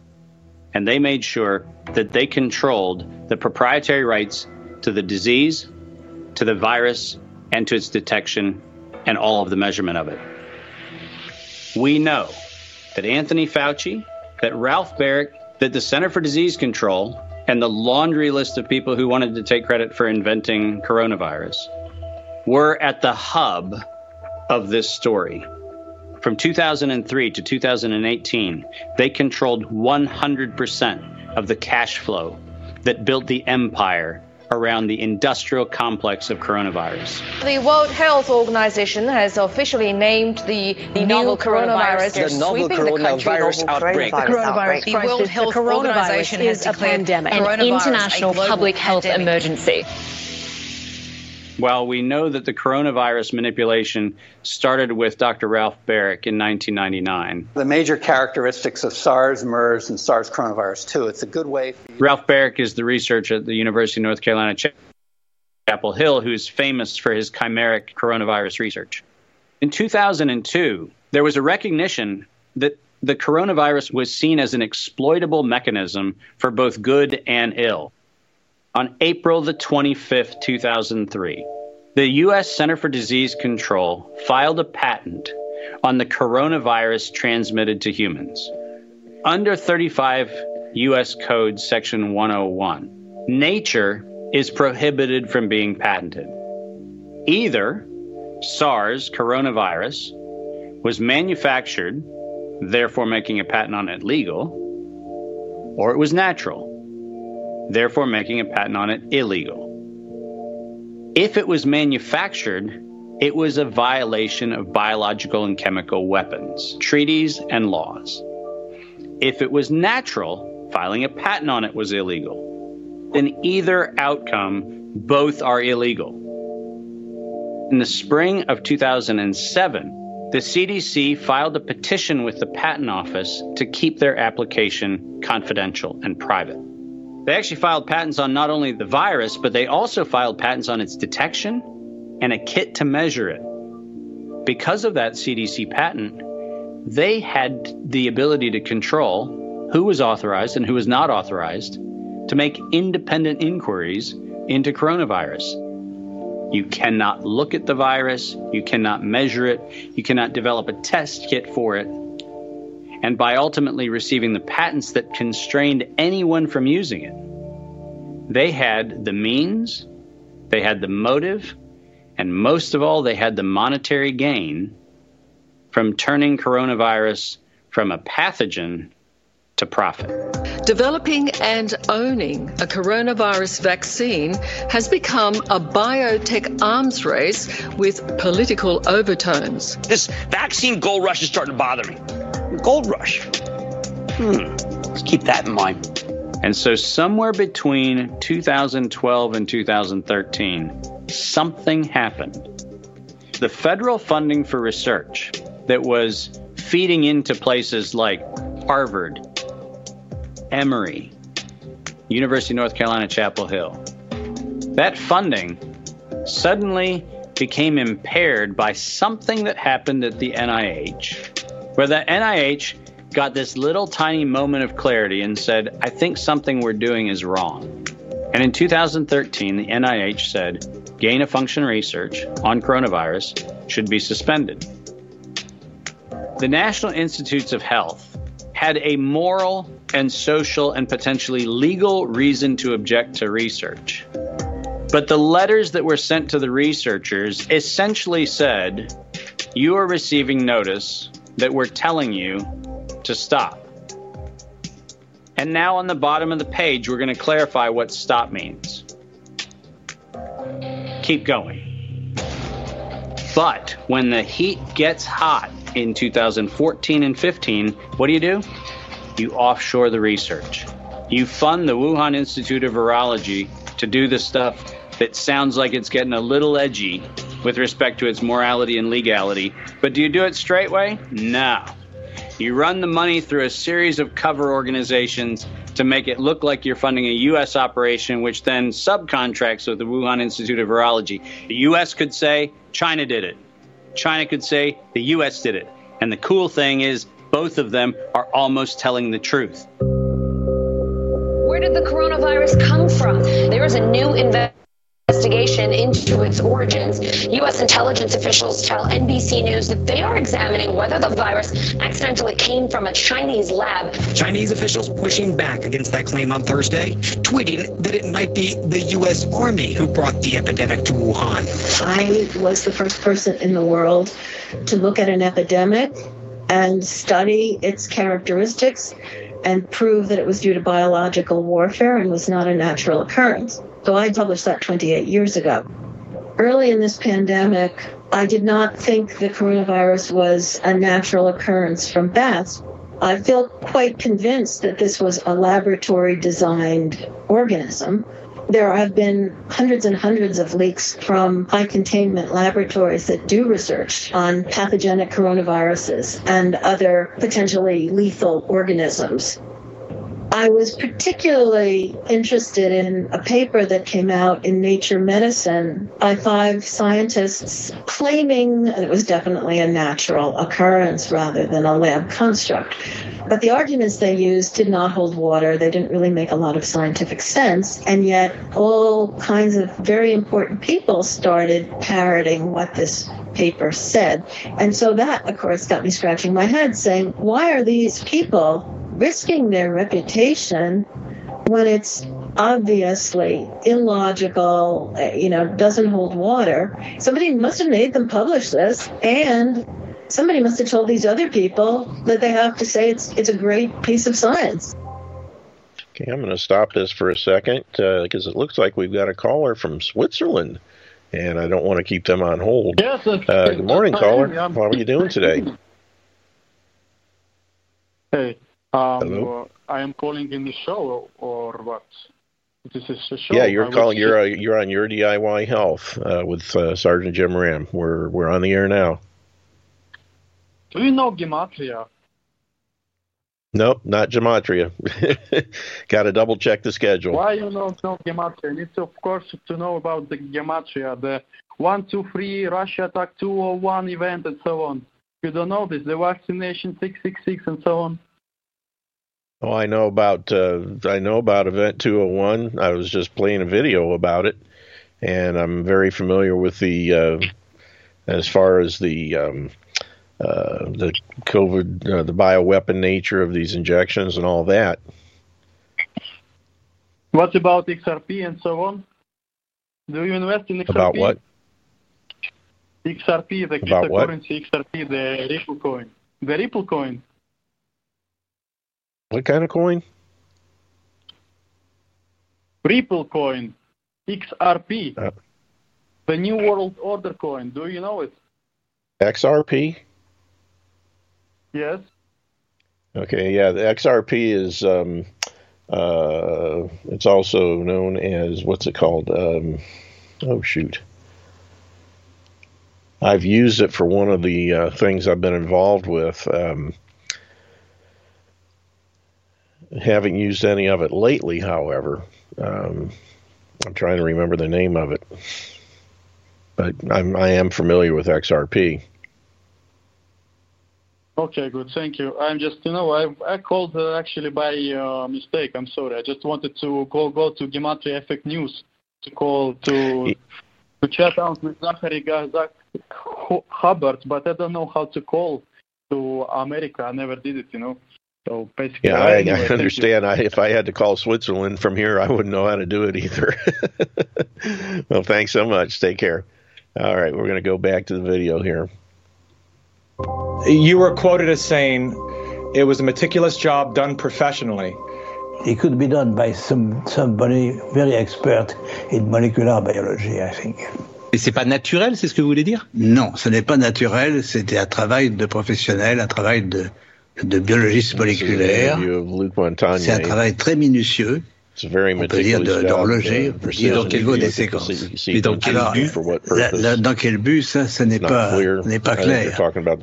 And they made sure that they controlled the proprietary rights to the disease, to the virus, and to its detection, and all of the measurement of it. We know that Anthony Fauci, that Ralph Baric, that the Center for Disease Control, and the laundry list of people who wanted to take credit for inventing coronavirus were at the hub of this story. From two thousand three to two thousand eighteen, they controlled one hundred percent of the cash flow that built the empire around the industrial complex of coronavirus. The World Health Organization has officially named the, the novel coronavirus, coronavirus the novel coronavirus the outbreak. The coronavirus the World crisis, Health the coronavirus Organization is has declared a pandemic, an international public health pandemic. emergency. Well, we know that the coronavirus manipulation started with Doctor Ralph Baric in nineteen ninety-nine. The major characteristics of SARS, MERS, and SARS coronavirus two. It's a good way for you. Ralph Baric is the researcher at the University of North Carolina, Chapel Hill, who is famous for his chimeric coronavirus research. In two thousand two, there was a recognition that the coronavirus was seen as an exploitable mechanism for both good and ill. On April the twenty-fifth, two thousand three, the U S Center for Disease Control filed a patent on the coronavirus transmitted to humans. Under thirty-five U S Code Section one oh one, nature is prohibited from being patented. Either SARS coronavirus was manufactured, therefore making a patent on it legal, or it was natural, therefore making a patent on it illegal. If it was manufactured, it was a violation of biological and chemical weapons, treaties, and laws. If it was natural, filing a patent on it was illegal. In either outcome, both are illegal. In the spring of two thousand seven, the C D C filed a petition with the Patent Office to keep their application confidential and private. They actually filed patents on not only the virus, but they also filed patents on its detection and a kit to measure it. Because of that C D C patent, they had the ability to control who was authorized and who was not authorized to make independent inquiries into coronavirus. You cannot look at the virus, you cannot measure it, you cannot develop a test kit for it. And by ultimately receiving the patents that constrained anyone from using it, they had the means, they had the motive, and most of all, they had the monetary gain from turning coronavirus from a pathogen to profit. Developing and owning a coronavirus vaccine has become a biotech arms race with political overtones. This vaccine gold rush is starting to bother me. Gold rush. Hmm. Let's keep that in mind. And so somewhere between two thousand twelve and two thousand thirteen, something happened. The federal funding for research that was feeding into places like Harvard, Emory, University of North Carolina, Chapel Hill. That funding suddenly became impaired by something that happened at the N I H, where the N I H got this little tiny moment of clarity and said, I think something we're doing is wrong. And in two thousand thirteen, the N I H said, gain of function research on coronavirus should be suspended. The National Institutes of Health had a moral and social and potentially legal reason to object to research. But the letters that were sent to the researchers essentially said, you are receiving notice that we're telling you to stop. And now on the bottom of the page, we're going to clarify what stop means. Keep going. But when the heat gets hot in two thousand fourteen and fifteen, what do you do? You offshore the research. You fund the Wuhan Institute of Virology to do the stuff that sounds like it's getting a little edgy with respect to its morality and legality. But do you do it straightway? No. You run the money through a series of cover organizations to make it look like you're funding a U S operation, which then subcontracts with the Wuhan Institute of Virology. The U S could say China did it. China could say the U S did it. And the cool thing is, both of them are almost telling the truth. Where did the coronavirus come from? There is a new investigation into its origins. U S intelligence officials tell N B C News that they are examining whether the virus accidentally came from a Chinese lab. Chinese officials pushing back against that claim on Thursday, tweeting that it might be the U S Army who brought the epidemic to Wuhan. I was the first person in the world to look at an epidemic and study its characteristics and prove that it was due to biological warfare and was not a natural occurrence. So I published that twenty-eight years ago. Early in this pandemic, I did not think the coronavirus was a natural occurrence from bats. I feel quite convinced that this was a laboratory-designed organism There have been hundreds and hundreds of leaks from high containment laboratories that do research on pathogenic coronaviruses and other potentially lethal organisms. I was particularly interested in a paper that came out in Nature Medicine by five scientists claiming, and it was definitely a natural occurrence rather than a lab construct, but the arguments they used did not hold water. They didn't really make a lot of scientific sense, and yet all kinds of very important people started parroting what this paper said. And so that, of course, got me scratching my head saying, why are these people risking their reputation when it's obviously illogical, you know, doesn't hold water? Somebody must have made them publish this, and somebody must have told these other people that they have to say it's it's a great piece of science. Okay, I'm going to stop this for a second because uh, it looks like we've got a caller from Switzerland, and I don't want to keep them on hold. Yes, uh, good morning, caller. I'm... How are you doing today? Hey. Um, Hello? Uh, I am calling in the show, or, or what? This is a show. Yeah, you're I calling. You're uh, you're on Your D I Y Health uh, with uh, Sergeant Jim Ram. We're we're on the air now. Do you know Gematria? Nope, not Gematria. Got to double check the schedule. Why you don't know Gematria? You need to, of course, to know about the Gematria, the one two three Russia attack two oh one event and so on. You don't know this? The vaccination six six six and so on. Oh, I know about uh, I know about Event two oh one. I was just playing a video about it, and I'm very familiar with the uh, as far as the um, uh, the COVID, uh, the bioweapon nature of these injections and all that. What about X R P and so on? Do you invest in X R P? About what? X R P, the cryptocurrency X R P, the Ripple coin, the Ripple coin. What kind of coin? Ripple coin, X R P, uh, the New World Order coin. Do you know it? X R P? Yes. Okay, yeah, the X R P is, um, uh, it's also known as, what's it called? Um, oh, shoot. I've used it for one of the uh, things I've been involved with. Um, Haven't used any of it lately, however. Um, I'm trying to remember the name of it. But I'm, I am familiar with X R P. Okay, good. Thank you. I'm just, you know, I, I called uh, actually by uh, mistake. I'm sorry. I just wanted to go, go to Gematria Effect News to call to, to chat out with Zachary Hubbard, but I don't know how to call to America. I never did it, you know. So basically, yeah, I, anyway, I understand. I, if I had to call Switzerland from here, I wouldn't know how to do it either. Well, thanks so much. Take care. All right, we're going to go back to the video here. You were quoted as saying, it was a meticulous job done professionally. It could be done by some somebody very expert in molecular biology, I think. Et c'est pas naturel, c'est ce que vous voulez dire? Non, ce n'est pas naturel. C'était un travail de professionnel, un travail de... de biologiste moléculaire. C'est un travail très minutieux, on peut dire d'horloger, on peut dire au niveau des séquences. Et donc, alors, la, la, dans quel but, ça, ce n'est pas, n'est pas clair.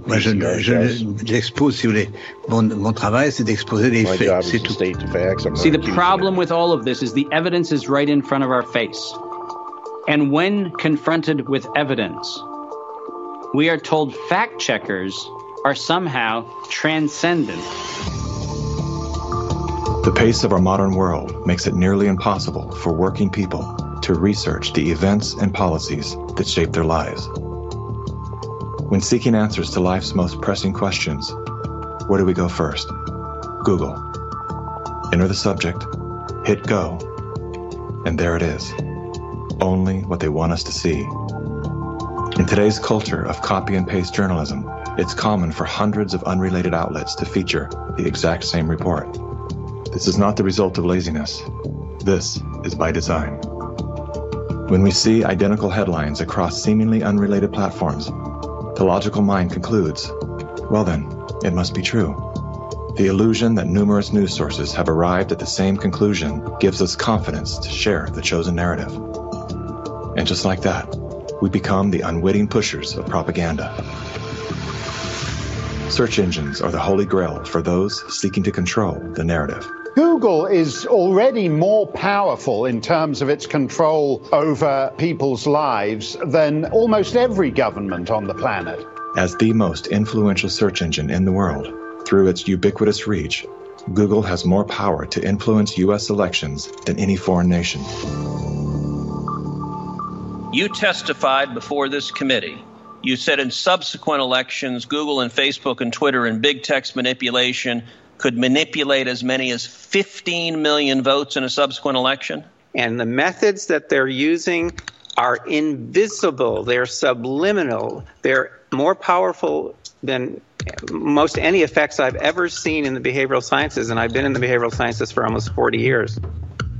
Moi, je, je l'expose, si vous voulez. Mon, mon travail, c'est d'exposer les faits, c'est tout. See, the problem with all of this is the evidence is right in front of our face. And when confronted with evidence, we are told fact checkers are somehow transcendent. The pace of our modern world makes it nearly impossible for working people to research the events and policies that shape their lives. When seeking answers to life's most pressing questions, where do we go first? Google. Enter the subject, hit go, and there it is. Only what they want us to see. In today's culture of copy and paste journalism, it's common for hundreds of unrelated outlets to feature the exact same report. This is not the result of laziness. This is by design. When we see identical headlines across seemingly unrelated platforms, the logical mind concludes, well then, it must be true. The illusion that numerous news sources have arrived at the same conclusion gives us confidence to share the chosen narrative. And just like that, we become the unwitting pushers of propaganda. Search engines are the holy grail for those seeking to control the narrative. Google is already more powerful in terms of its control over people's lives than almost every government on the planet. As the most influential search engine in the world, through its ubiquitous reach, Google has more power to influence U S elections than any foreign nation. You testified before this committee. You said in subsequent elections, Google and Facebook and Twitter and big text manipulation could manipulate as many as fifteen million votes in a subsequent election? And the methods that they're using are invisible. They're subliminal. They're more powerful than most any effects I've ever seen in the behavioral sciences, and I've been in the behavioral sciences for almost forty years.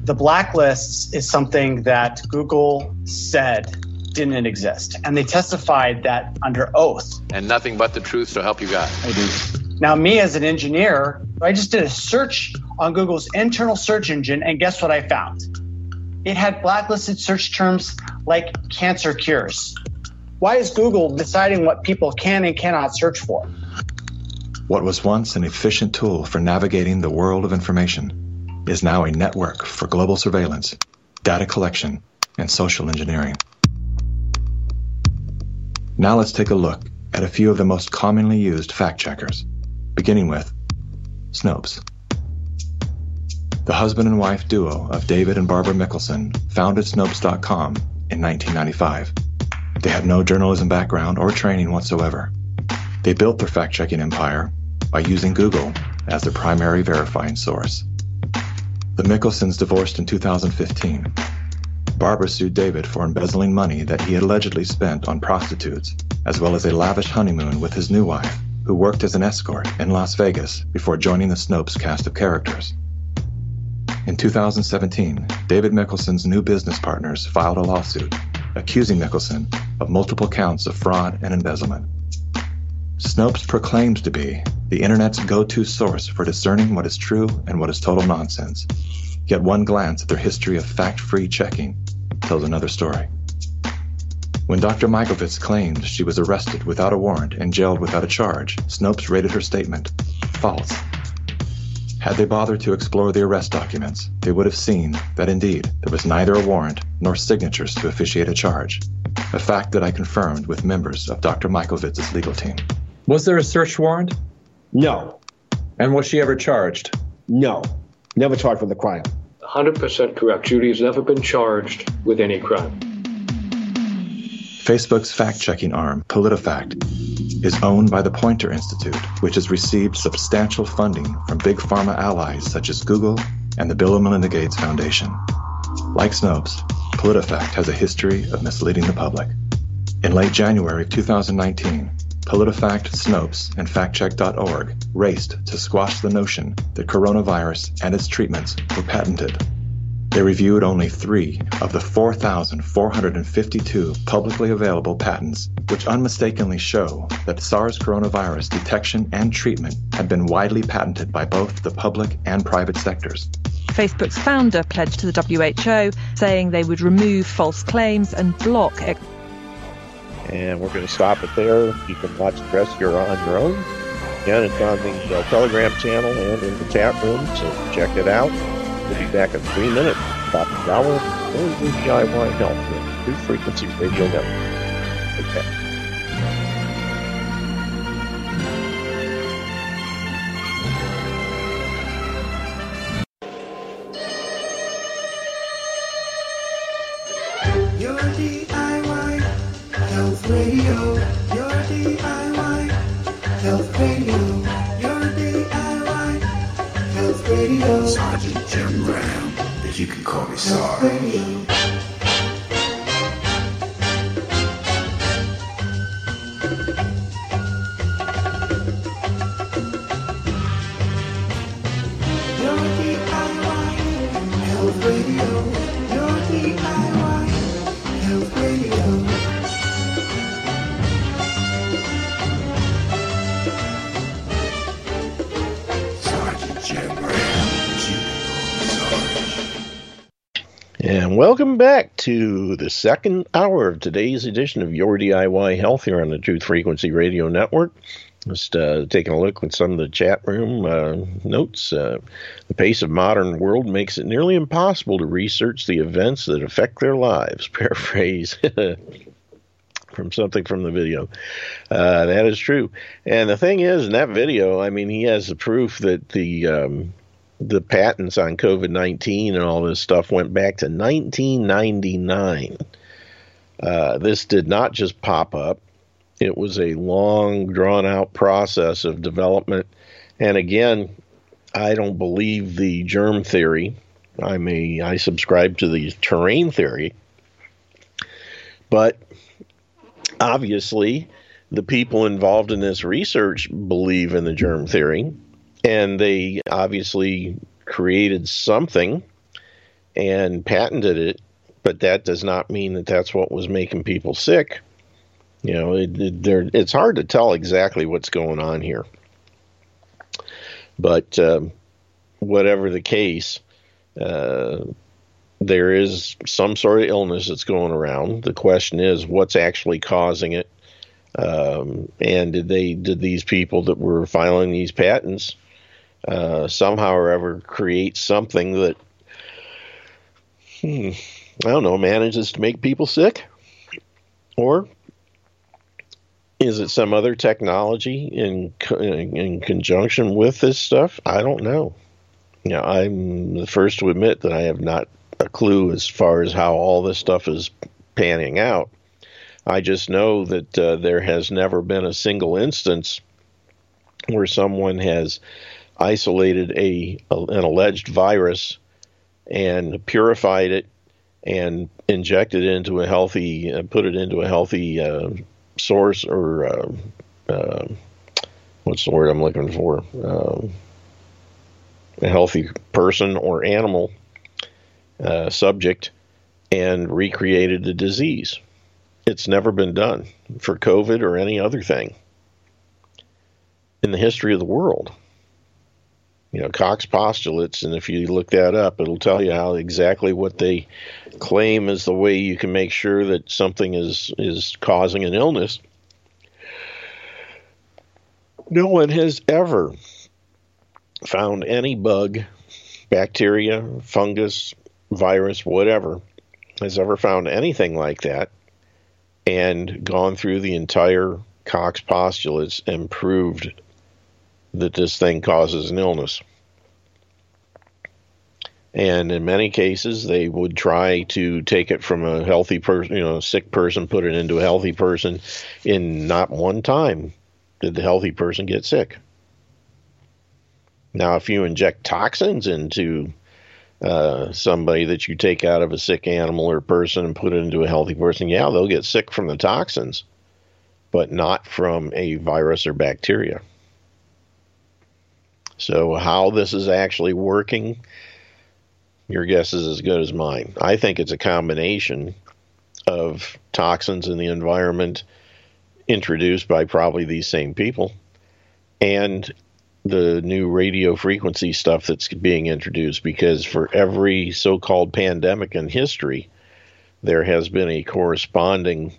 The blacklists is something that Google said didn't exist, and they testified that under oath. And nothing but the truth, so help you God. I do. Now, me as an engineer, I just did a search on Google's internal search engine, and guess what I found? It had blacklisted search terms like cancer cures. Why is Google deciding what people can and cannot search for? What was once an efficient tool for navigating the world of information is now a network for global surveillance, data collection, and social engineering. Now let's take a look at a few of the most commonly used fact-checkers, beginning with Snopes. The husband and wife duo of David and Barbara Mickelson founded Snopes dot com in nineteen ninety-five. They had no journalism background or training whatsoever. They built their fact-checking empire by using Google as their primary verifying source. The Mickelsons divorced in two thousand fifteen. Barbara sued David for embezzling money that he had allegedly spent on prostitutes, as well as a lavish honeymoon with his new wife, who worked as an escort in Las Vegas before joining the Snopes cast of characters. In two thousand seventeen, David Mickelson's new business partners filed a lawsuit accusing Mickelson of multiple counts of fraud and embezzlement. Snopes proclaims to be the internet's go-to source for discerning what is true and what is total nonsense. Yet one glance at their history of fact-free checking tells another story. When Doctor Mikovits claimed she was arrested without a warrant and jailed without a charge, Snopes rated her statement false. Had they bothered to explore the arrest documents, they would have seen that indeed there was neither a warrant nor signatures to officiate a charge, a fact that I confirmed with members of Doctor Mikovits' legal team. Was there a search warrant? No. And was she ever charged? No. Never charged with a crime. one hundred percent correct. Judy has never been charged with any crime. Facebook's fact-checking arm, PolitiFact, is owned by the Poynter Institute, which has received substantial funding from big pharma allies such as Google and the Bill and Melinda Gates Foundation. Like Snopes, PolitiFact has a history of misleading the public. In late January of two thousand nineteen, PolitiFact, Snopes, and fact check dot org raced to squash the notion that coronavirus and its treatments were patented. They reviewed only three of the four thousand four hundred fifty-two publicly available patents, which unmistakably show that SARS coronavirus detection and treatment had been widely patented by both the public and private sectors. Facebook's founder pledged to the W H O, saying they would remove false claims and block. Ex- and we're going to stop it there. You can watch the rest here on your own. Again, it's on the uh, Telegram channel and in the chat room, so check it out. We'll be back in three minutes. Top of the hour, or the D I Y Health with Truth Frequency Radio Network. Okay. Your D I Y Health Radio. Your D I Y Health Radio. Sergeant Jim Brown, but you can call me Sarge. Your D I Y Health Radio, your D I Y Health Radio. And welcome back to the second hour of today's edition of Your D I Y Health here on the Truth Frequency Radio Network. Just uh, taking a look at some of the chat room uh, notes. Uh, the pace of modern world makes it nearly impossible to research the events that affect their lives. Paraphrase from something from the video. Uh, that is true. And the thing is, in that video, I mean, he has the proof that the um, the patents on COVID nineteen and all this stuff went back to nineteen ninety-nine. Uh, this did not just pop up. It was a long, drawn-out process of development. And again, I don't believe the germ theory. I mean, I subscribe to the terrain theory. But obviously, the people involved in this research believe in the germ theory. And they obviously created something and patented it. But that does not mean that that's what was making people sick. You know, it, it, it's hard to tell exactly what's going on here. But um, whatever the case, uh, there is some sort of illness that's going around. The question is, what's actually causing it? Um, and did they, did these people that were filing these patents uh, somehow or ever create something that, hmm, I don't know, manages to make people sick? Or is it some other technology in in conjunction with this stuff? I don't know. You know, I'm the first to admit that I have not a clue as far as how all this stuff is panning out. I just know that uh, there has never been a single instance where someone has isolated a, a an alleged virus and purified it and injected it into a healthy, uh, put it into a healthy uh source or uh, uh, what's the word I'm looking for? Uh, a healthy person or animal uh, subject and recreated the disease. It's never been done for COVID or any other thing in the history of the world. You know, Cox postulates, and if you look that up, it'll tell you how exactly what they claim is the way you can make sure that something is, is causing an illness. No one has ever found any bug, bacteria, fungus, virus, whatever, has ever found anything like that and gone through the entire Cox postulates and proved that this thing causes an illness. And in many cases, they would try to take it from a healthy person, you know, a sick person, put it into a healthy person. In not one time did the healthy person get sick. Now, if you inject toxins into uh, somebody that you take out of a sick animal or person and put it into a healthy person, yeah, they'll get sick from the toxins, but not from a virus or bacteria. So how this is actually working, your guess is as good as mine. I think it's a combination of toxins in the environment introduced by probably these same people and the new radio frequency stuff that's being introduced, because for every so-called pandemic in history, there has been a corresponding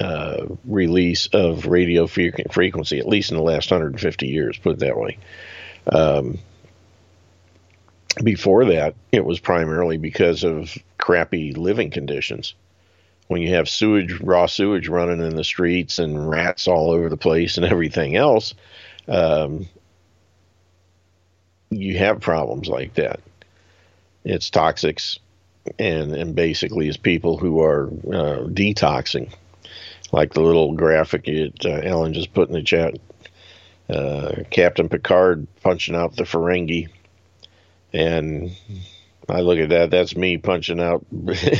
uh, release of radio frequency, at least in the last one hundred fifty years, put it that way. Um, before that, it was primarily because of crappy living conditions. When you have sewage, raw sewage running in the streets and rats all over the place and everything else, um, you have problems like that. It's toxics and, and basically it's people who are uh, detoxing, like the little graphic that uh, Ellen just put in the chat. Uh, Captain Picard punching out the Ferengi, and I look at that, that's me punching out Anthony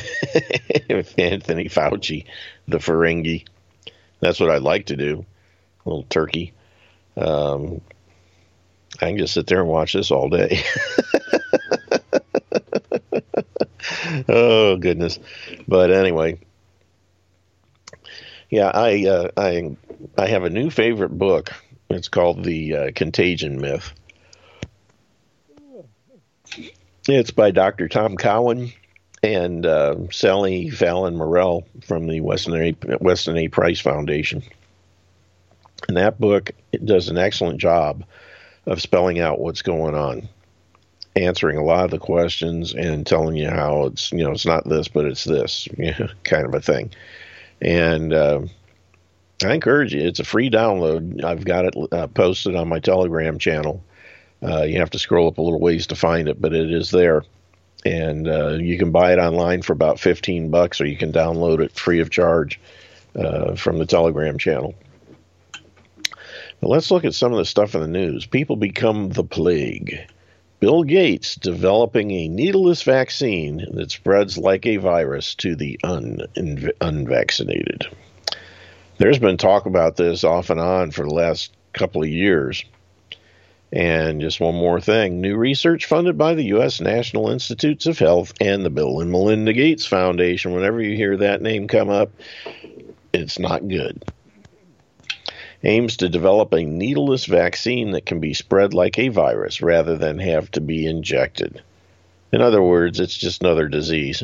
Fauci, the Ferengi. That's what I like to do, a little turkey. Um, I can just sit there and watch this all day. Oh, goodness. But anyway, yeah, I, uh, I, I have a new favorite book. It's called The uh, Contagion Myth. It's by Doctor Tom Cowan, and uh, Sally Fallon Morell from the Weston A. Weston A. Price Foundation. And that book, it does an excellent job of spelling out what's going on, answering a lot of the questions and telling you how it's, you know, it's not this, but it's this, you know, kind of a thing. And uh, I encourage you. It's a free download. I've got it uh, posted on my Telegram channel. Uh, you have to scroll up a little ways to find it, but it is there. And uh, you can buy it online for about fifteen bucks, or you can download it free of charge uh, from the Telegram channel. But let's look at some of the stuff in the news. People become the plague. Bill Gates developing a needleless vaccine that spreads like a virus to the un- inv- unvaccinated. There's been talk about this off and on for the last couple of years. And just one more thing. New research funded by the U S National Institutes of Health and the Bill and Melinda Gates Foundation. Whenever you hear that name come up, it's not good. Aims to develop a needleless vaccine that can be spread like a virus rather than have to be injected. In other words, it's just another disease,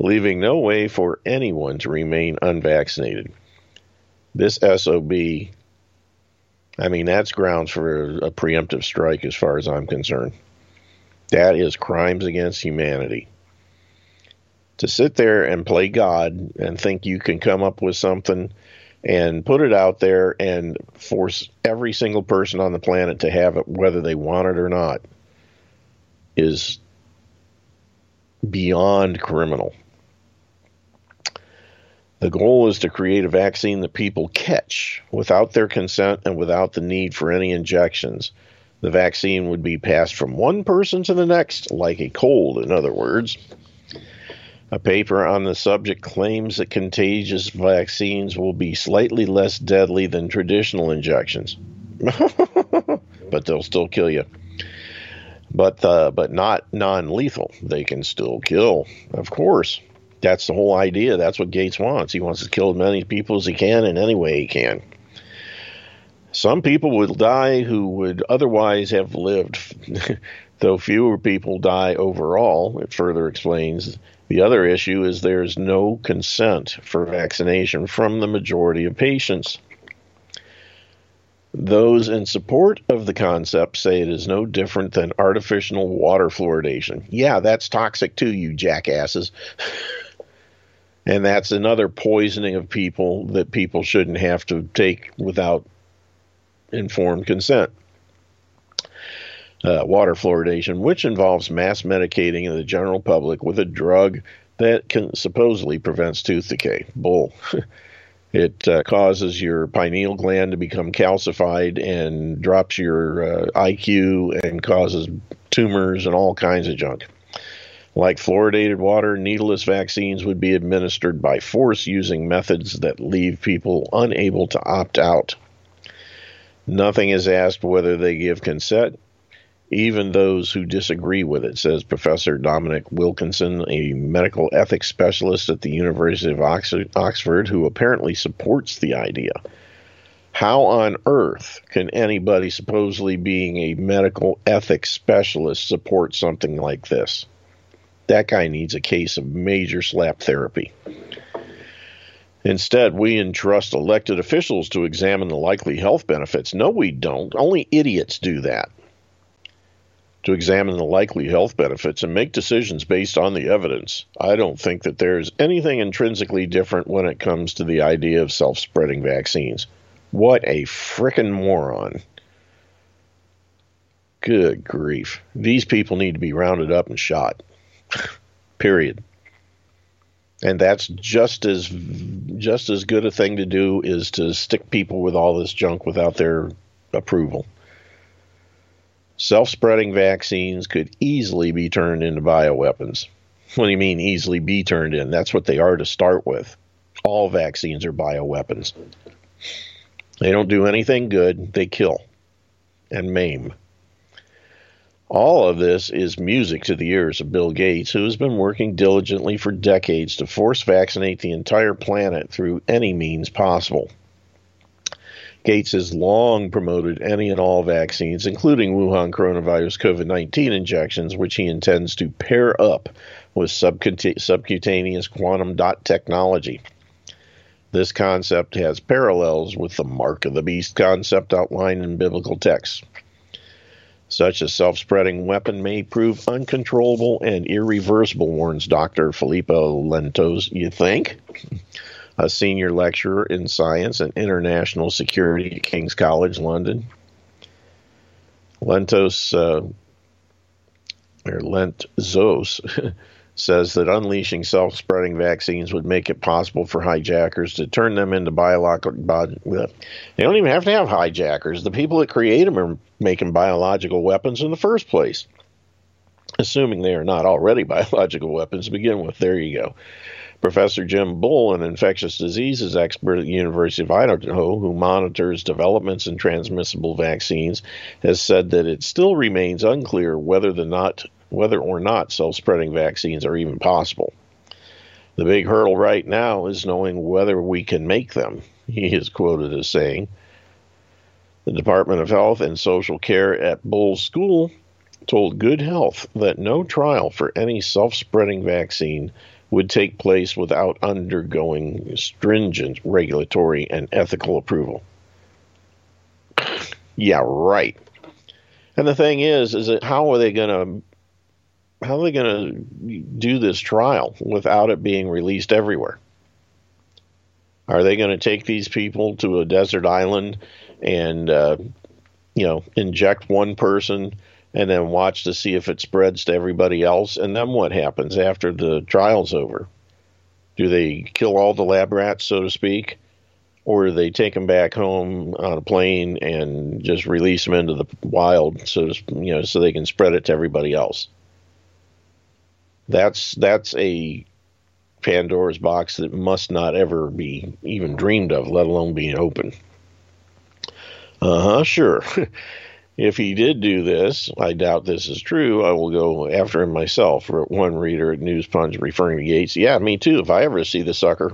leaving no way for anyone to remain unvaccinated. This S O B, I mean, that's grounds for a preemptive strike as far as I'm concerned. That is crimes against humanity. To sit there and play God and think you can come up with something and put it out there and force every single person on the planet to have it, whether they want it or not, is beyond criminal. The goal is to create a vaccine that people catch without their consent and without the need for any injections. The vaccine would be passed from one person to the next, like a cold, in other words. A paper on the subject claims that contagious vaccines will be slightly less deadly than traditional injections. But they'll still kill you. But uh, but not non-lethal. They can still kill, of course. That's the whole idea. That's what Gates wants. He wants to kill as many people as he can in any way he can. Some people would die who would otherwise have lived, though fewer people die overall, it further explains. The other issue is there's no consent for vaccination from the majority of patients. Those in support of the concept say it is no different than artificial water fluoridation. Yeah, that's toxic too, you jackasses. And that's another poisoning of people that people shouldn't have to take without informed consent. Uh, water fluoridation, which involves mass medicating of the general public with a drug that can supposedly prevents tooth decay. Bull. It uh, causes your pineal gland to become calcified and drops your uh, I Q and causes tumors and all kinds of junk. Like fluoridated water, needleless vaccines would be administered by force using methods that leave people unable to opt out. Nothing is asked whether they give consent, even those who disagree with it, says Professor Dominic Wilkinson, a medical ethics specialist at the University of Oxford, who apparently supports the idea. How on earth can anybody supposedly being a medical ethics specialist support something like this? That guy needs a case of major slap therapy. Instead, we entrust elected officials to examine the likely health benefits. No, we don't. Only idiots do that. To examine the likely health benefits and make decisions based on the evidence. I don't think that there's anything intrinsically different when it comes to the idea of self-spreading vaccines. What a frickin' moron. Good grief. These people need to be rounded up and shot. Period. And that's just as just as good a thing to do is to stick people with all this junk without their approval. Self-spreading vaccines could easily be turned into bioweapons. What do you mean easily be turned in? That's what they are to start with. All vaccines are bioweapons. They don't do anything good. They kill and maim. All of this is music to the ears of Bill Gates, who has been working diligently for decades to force vaccinate the entire planet through any means possible. Gates has long promoted any and all vaccines, including Wuhan coronavirus COVID nineteen injections, which he intends to pair up with subcutaneous quantum dot technology. This concept has parallels with the mark of the beast concept outlined in biblical texts. Such a self-spreading weapon may prove uncontrollable and irreversible, warns Doctor Filippo Lentos, you think? A senior lecturer in science and international security at King's College, London. Lentos, uh, or Lentzos, says that unleashing self-spreading vaccines would make it possible for hijackers to turn them into biological... Bi- they don't even have to have hijackers. The people that create them are making biological weapons in the first place, assuming they are not already biological weapons to begin with. There you go. Professor Jim Bull, an infectious diseases expert at the University of Idaho, who monitors developments in transmissible vaccines, has said that it still remains unclear whether the not... whether or not self-spreading vaccines are even possible. The big hurdle right now is knowing whether we can make them, he is quoted as saying. The Department of Health and Social Care at Bull School told Good Health that no trial for any self-spreading vaccine would take place without undergoing stringent regulatory and ethical approval. Yeah, right. And the thing is, is that how are they going to How are they going to do this trial without it being released everywhere? Are they going to take these people to a desert island and, uh, you know, inject one person and then watch to see if it spreads to everybody else? And then what happens after the trial's over? Do they kill all the lab rats, so to speak? Or do they take them back home on a plane and just release them into the wild so, you know, so they can spread it to everybody else? That's that's a Pandora's box that must not ever be even dreamed of, let alone being open. Uh-huh, sure. If he did do this, I doubt this is true. I will go after him myself, wrote one reader at News Punch referring to Gates. Yeah, me too, if I ever see the sucker.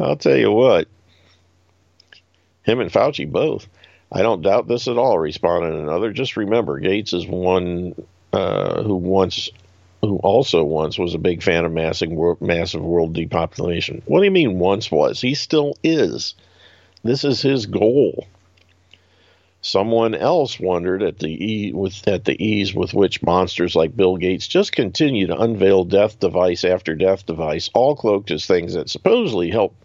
I'll tell you what. Him and Fauci both. I don't doubt this at all, responded another. Just remember, Gates is one... Uh, who once, who also once was a big fan of massive world, massive world depopulation. What do you mean once was? He still is. This is his goal. Someone else wondered at the e- with at the ease with which monsters like Bill Gates just continue to unveil death device after death device, all cloaked as things that supposedly help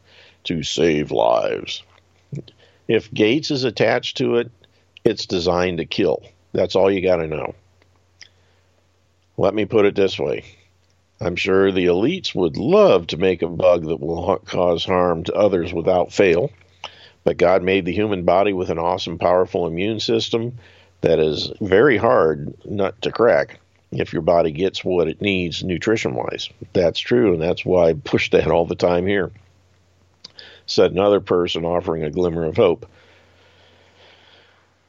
to save lives. If Gates is attached to it, it's designed to kill. That's all you got to know. Let me put it this way. I'm sure the elites would love to make a bug that will ha- cause harm to others without fail, but God made the human body with an awesome, powerful immune system that is very hard nut to crack if your body gets what it needs nutrition-wise. That's true, and that's why I push that all the time here, said another person offering a glimmer of hope.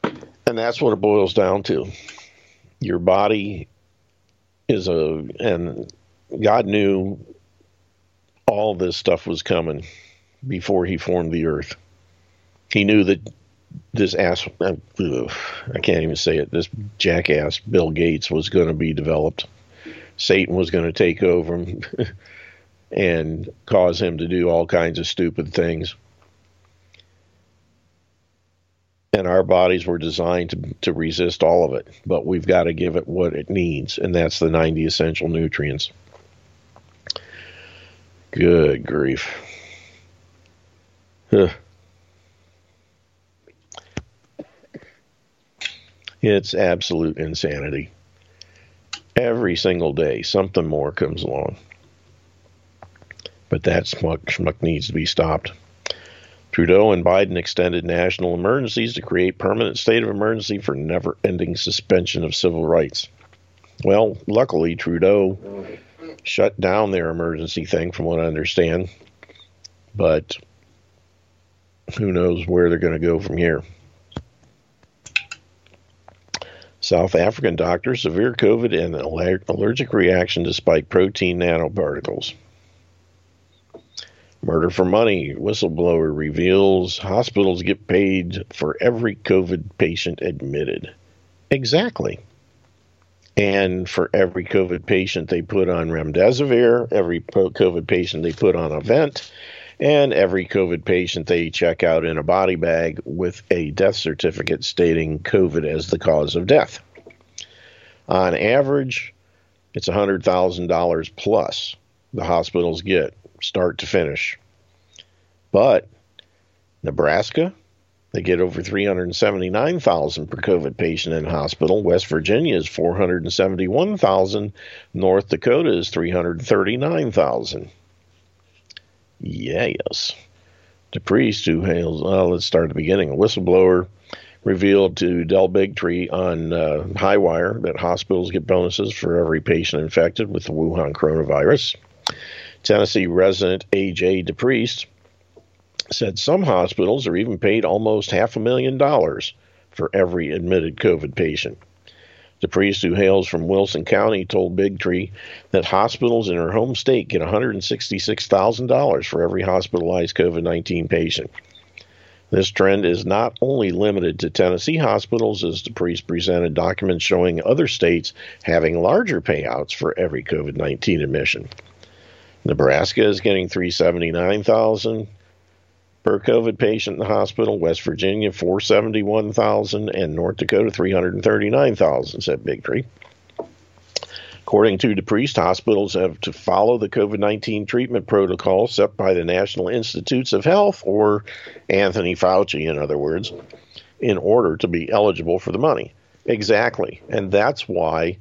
And that's what it boils down to. Your body... is a and God knew all this stuff was coming before he formed the earth. He knew that this ass I can't even say it this jackass Bill Gates was going to be developed. Satan was going to take over him and cause him to do all kinds of stupid things. And our bodies were designed to, to resist all of it, but we've got to give it what it needs, and that's the ninety essential nutrients. Good grief. Huh. It's absolute insanity. Every single day, something more comes along. But that schmuck, schmuck needs to be stopped. Trudeau and Biden extended national emergencies to create permanent state of emergency for never-ending suspension of civil rights. Well, luckily, Trudeau shut down their emergency thing, from what I understand. But who knows where they're going to go from here. South African doctor, severe COVID and allergic reaction to spike protein nanoparticles. Murder for Money whistleblower reveals hospitals get paid for every COVID patient admitted. Exactly. And for every COVID patient they put on remdesivir, every COVID patient they put on Event, and every COVID patient they check out in a body bag with a death certificate stating COVID as the cause of death. On average, it's one hundred thousand dollars plus the hospitals get, start to finish. But Nebraska, they get over three hundred seventy-nine thousand dollars per COVID patient in hospital. West Virginia is four hundred seventy-one thousand dollars. North Dakota is three hundred thirty-nine thousand dollars. Yes. The priest who hails, well, let's start at the beginning. A whistleblower revealed to Del Bigtree on uh, Highwire that hospitals get bonuses for every patient infected with the Wuhan coronavirus. Tennessee resident A J DePriest said some hospitals are even paid almost half a million dollars for every admitted COVID patient. The priest, who hails from Wilson County, told Bigtree that hospitals in her home state get one hundred sixty-six thousand dollars for every hospitalized COVID nineteen patient. This trend is not only limited to Tennessee hospitals, as the priest presented documents showing other states having larger payouts for every COVID nineteen admission. Nebraska is getting three hundred seventy-nine thousand dollars per COVID patient in the hospital, West Virginia four hundred seventy-one thousand dollars, and North Dakota three hundred thirty-nine thousand dollars, said Bigtree. According to DePriest, hospitals have to follow the COVID nineteen treatment protocol set by the National Institutes of Health, or Anthony Fauci, in other words, in order to be eligible for the money. Exactly. And that's why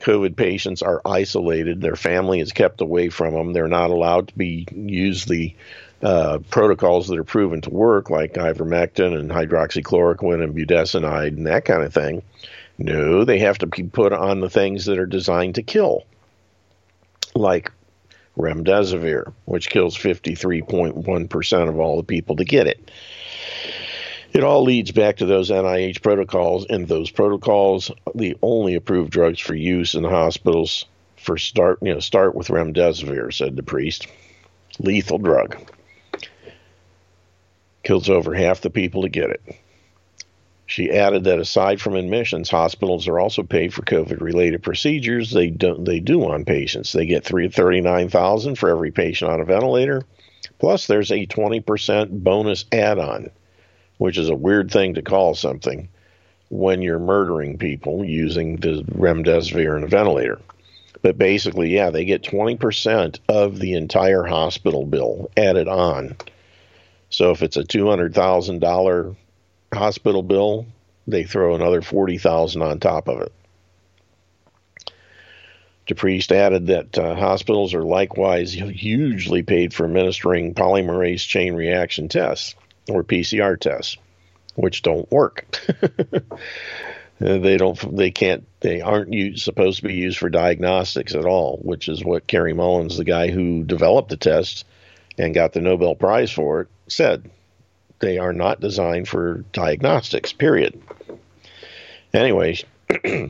COVID patients are isolated. Their family is kept away from them. They're not allowed to be use the uh, protocols that are proven to work, like ivermectin and hydroxychloroquine and budesonide and that kind of thing. No, they have to be put on the things that are designed to kill, like remdesivir, which kills fifty-three point one percent of all the people that get it. It all leads back to those N I H protocols, and those protocols, the only approved drugs for use in the hospitals for start, you know, start with remdesivir, said the priest. Lethal drug. Kills over half the people to get it. She added that aside from admissions, hospitals are also paid for COVID-related procedures they do, they do on patients. They get three hundred thirty-nine thousand dollars for every patient on a ventilator, plus there's a twenty percent bonus add-on, which is a weird thing to call something when you're murdering people using the remdesivir and a ventilator. But basically, yeah, they get twenty percent of the entire hospital bill added on. So if it's a two hundred thousand dollars hospital bill, they throw another forty thousand dollars on top of it. DePriest added that uh, hospitals are likewise hugely paid for administering polymerase chain reaction tests, or P C R tests, which don't work. they don't, they can't, they aren't used, supposed to be used for diagnostics at all, which is what Kerry Mullins, the guy who developed the test and got the Nobel Prize for it, said. They are not designed for diagnostics, period. Anyway,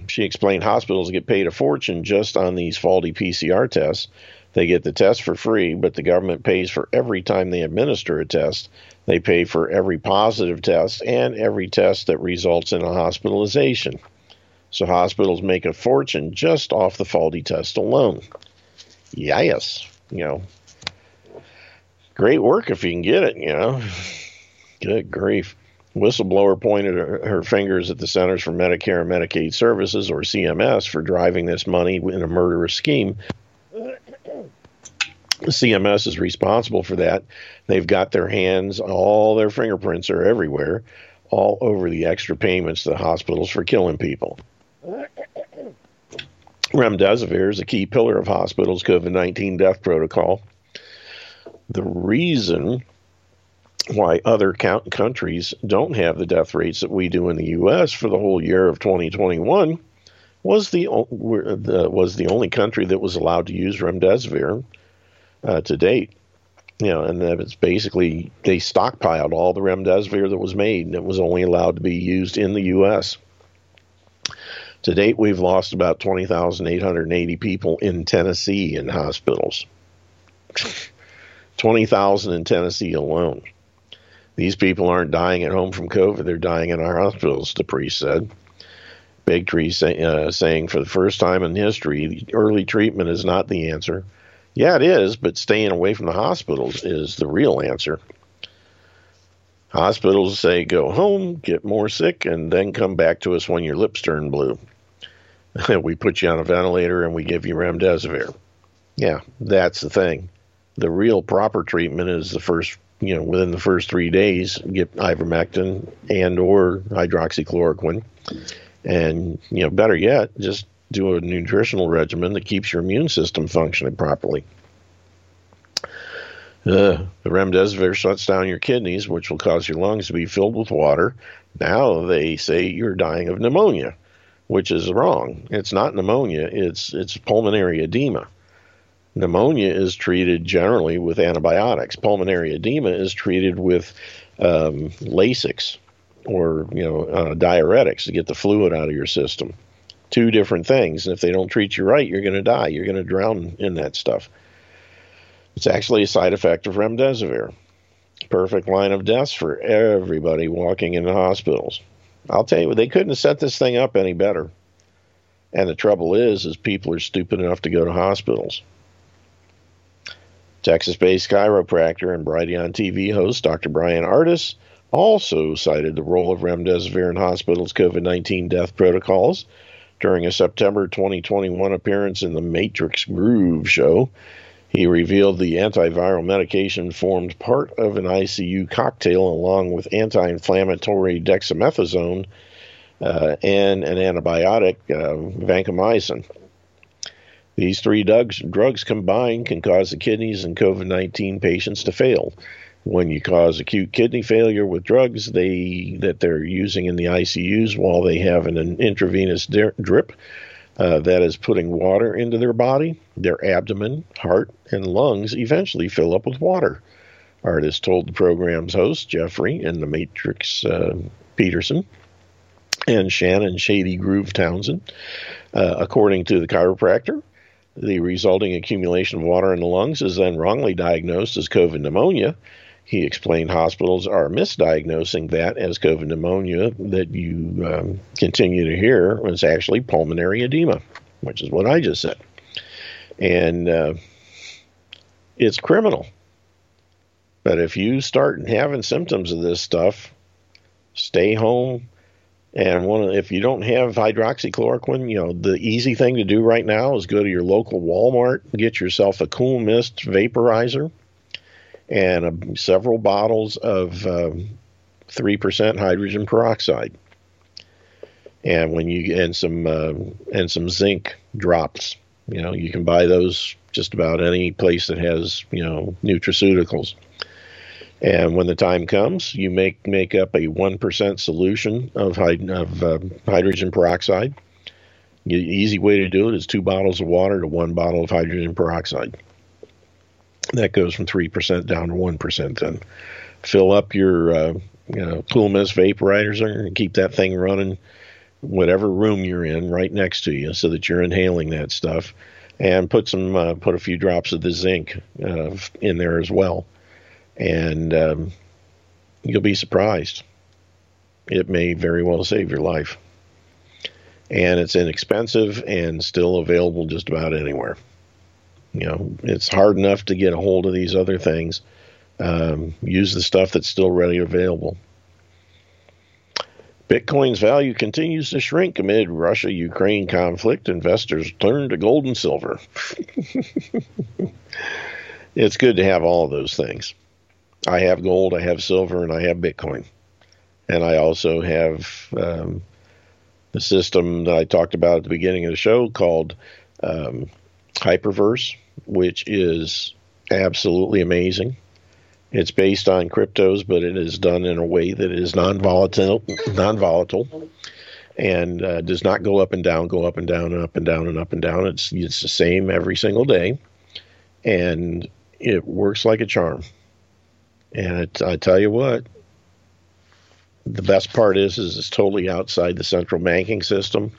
she explained hospitals get paid a fortune just on these faulty P C R tests. They get the test for free, but the government pays for every time they administer a test. They pay for every positive test and every test that results in a hospitalization. So hospitals make a fortune just off the faulty test alone. Yes, you know, great work if you can get it, you know. Good grief. Whistleblower pointed her fingers at the Centers for Medicare and Medicaid Services, or C M S, for driving this money in a murderous scheme. C M S is responsible for that. They've got their hands, all their fingerprints are everywhere, all over the extra payments to the hospitals for killing people. Remdesivir is a key pillar of hospitals' COVID nineteen death protocol. The reason why other count countries don't have the death rates that we do in the U S for the whole year of twenty twenty-one was the, was the only country that was allowed to use remdesivir Uh, to date, you know, and that it's basically they stockpiled all the remdesivir that was made, and it was only allowed to be used in the U S To date, we've lost about twenty thousand eight hundred eighty people in Tennessee in hospitals. twenty thousand in Tennessee alone. These people aren't dying at home from COVID. They're dying in our hospitals, the priest said. Big Tree say, uh, saying for the first time in history, early treatment is not the answer. Yeah, it is, but staying away from the hospitals is the real answer. Hospitals say go home, get more sick, and then come back to us when your lips turn blue. We put you on a ventilator and we give you remdesivir. Yeah, that's the thing. The real proper treatment is the first, you know, within the first three days, get ivermectin and or hydroxychloroquine. And, you know, better yet, just do a nutritional regimen that keeps your immune system functioning properly. Uh, the remdesivir shuts down your kidneys, which will cause your lungs to be filled with water. Now they say you're dying of pneumonia, which is wrong. It's not pneumonia. It's it's pulmonary edema. Pneumonia is treated generally with antibiotics. Pulmonary edema is treated with um, Lasix or you know uh, diuretics to get the fluid out of your system. Two different things. And if they don't treat you right, you're going to die. You're going to drown in that stuff. It's actually a side effect of remdesivir. Perfect line of deaths for everybody walking into hospitals. I'll tell you, they couldn't have set this thing up any better. And the trouble is, is people are stupid enough to go to hospitals. Texas-based chiropractor and Variety on T V host Doctor Brian Artis also cited the role of remdesivir in hospitals' COVID nineteen death protocols during a September twenty twenty-one appearance in the Matrix Groove show. He revealed the antiviral medication formed part of an I C U cocktail along with anti-inflammatory dexamethasone uh, and an antibiotic, uh, vancomycin. These three drugs, drugs combined can cause the kidneys in COVID nineteen patients to fail. When you cause acute kidney failure with drugs they that they're using in the I C Us while they have an, an intravenous drip, Uh, that is putting water into their body, their abdomen, heart, and lungs eventually fill up with water, Artis told the program's host, Jeffrey, in the Matrix uh, Peterson, and Shannon Shady Groove Townsend. Uh, according to the chiropractor, the resulting accumulation of water in the lungs is then wrongly diagnosed as COVID pneumonia. He explained hospitals are misdiagnosing that as COVID pneumonia that you um, continue to hear is actually pulmonary edema, which is what I just said. And uh, it's criminal. But if you start having symptoms of this stuff, stay home. And one of, if you don't have hydroxychloroquine, you know, the easy thing to do right now is go to your local Walmart, get yourself a Cool Mist vaporizer, and uh, several bottles of um, three percent hydrogen peroxide, and when you and some uh, and some zinc drops. You know, you can buy those just about any place that has you know nutraceuticals. And when the time comes, you make make up a one percent solution of hyd- of uh, hydrogen peroxide. The easy way to do it is two bottles of water to one bottle of hydrogen peroxide. That goes from three percent down to one percent then. Fill up your uh, you know, Cool Mist vaporizer and keep that thing running whatever room you're in right next to you so that you're inhaling that stuff. And put some uh, put a few drops of the zinc uh, in there as well. And um, you'll be surprised. It may very well save your life. And it's inexpensive and still available just about anywhere. You know, it's hard enough to get a hold of these other things. Um, use the stuff that's still readily available. Bitcoin's value continues to shrink amid Russia-Ukraine conflict. Investors turn to gold and silver. It's good to have all of those things. I have gold, I have silver, and I have Bitcoin. And I also have um, the system that I talked about at the beginning of the show called um, Hyperverse, which is absolutely amazing. It's based on cryptos, but it is done in a way that is non-volatile, non-volatile, and uh, does not go up and down, go up and down and up and down and up and down. It's it's the same every single day, and it works like a charm. And it, I tell you what, the best part is, is it's totally outside the central banking system.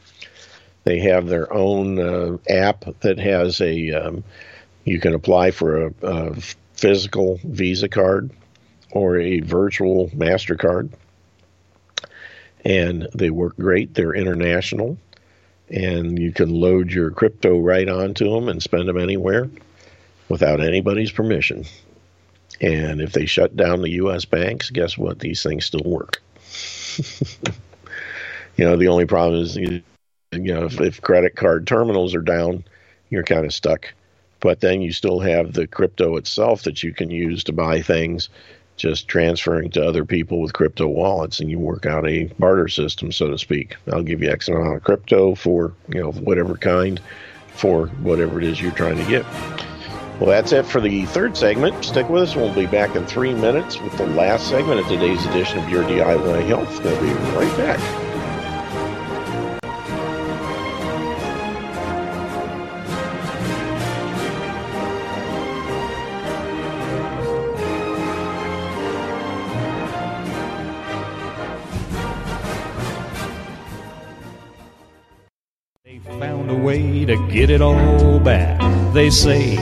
They have their own uh, app that has a um, – you can apply for a, a physical Visa card or a virtual MasterCard. And they work great. They're international. And you can load your crypto right onto them and spend them anywhere without anybody's permission. And if they shut down the U S banks, guess what? These things still work. You know, the only problem is, you know, if, if credit card terminals are down, you're kind of stuck. But then you still have the crypto itself that you can use to buy things, just transferring to other people with crypto wallets, and you work out a barter system, so to speak. I'll give you X amount of crypto for, you know, whatever kind, for whatever it is you're trying to get. Well, that's it for the third segment. Stick with us. We'll be back in three minutes with the last segment of today's edition of Your D I Y Health. We'll be right back. To get it all back, they say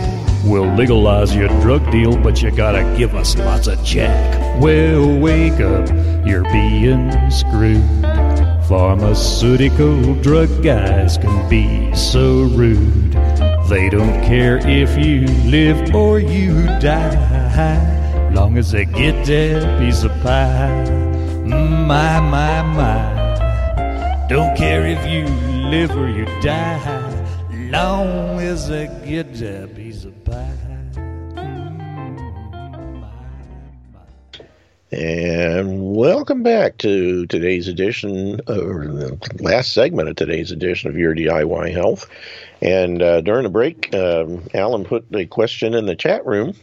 we'll legalize your drug deal, but you gotta give us lots of jack. Well, wake up, you're being screwed. Pharmaceutical drug guys can be so rude. They don't care if you live or you die, long as they get that piece of pie. My, my, my. Don't care if you live or you die, long as I get a piece of pie. And welcome back to today's edition, or the last segment of today's edition of Your D I Y Health. And uh, during the break, um, Alan put a question in the chat room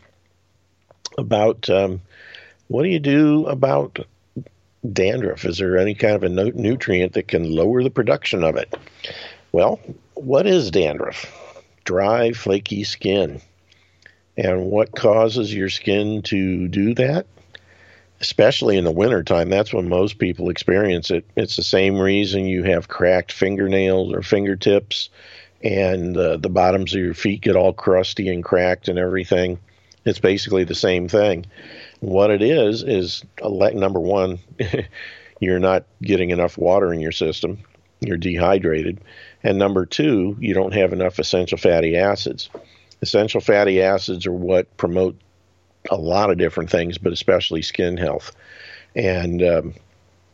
about um, what do you do about dandruff? Is there any kind of a no- nutrient that can lower the production of it? Well, what is dandruff? Dry, flaky skin. And what causes your skin to do that? Especially in the wintertime, that's when most people experience it. It's the same reason you have cracked fingernails or fingertips, and uh, the bottoms of your feet get all crusty and cracked and everything. It's basically the same thing. What it is, is number one, you're not getting enough water in your system. You're dehydrated. And number two, you don't have enough essential fatty acids. Essential fatty acids are what promote a lot of different things, but especially skin health. And um,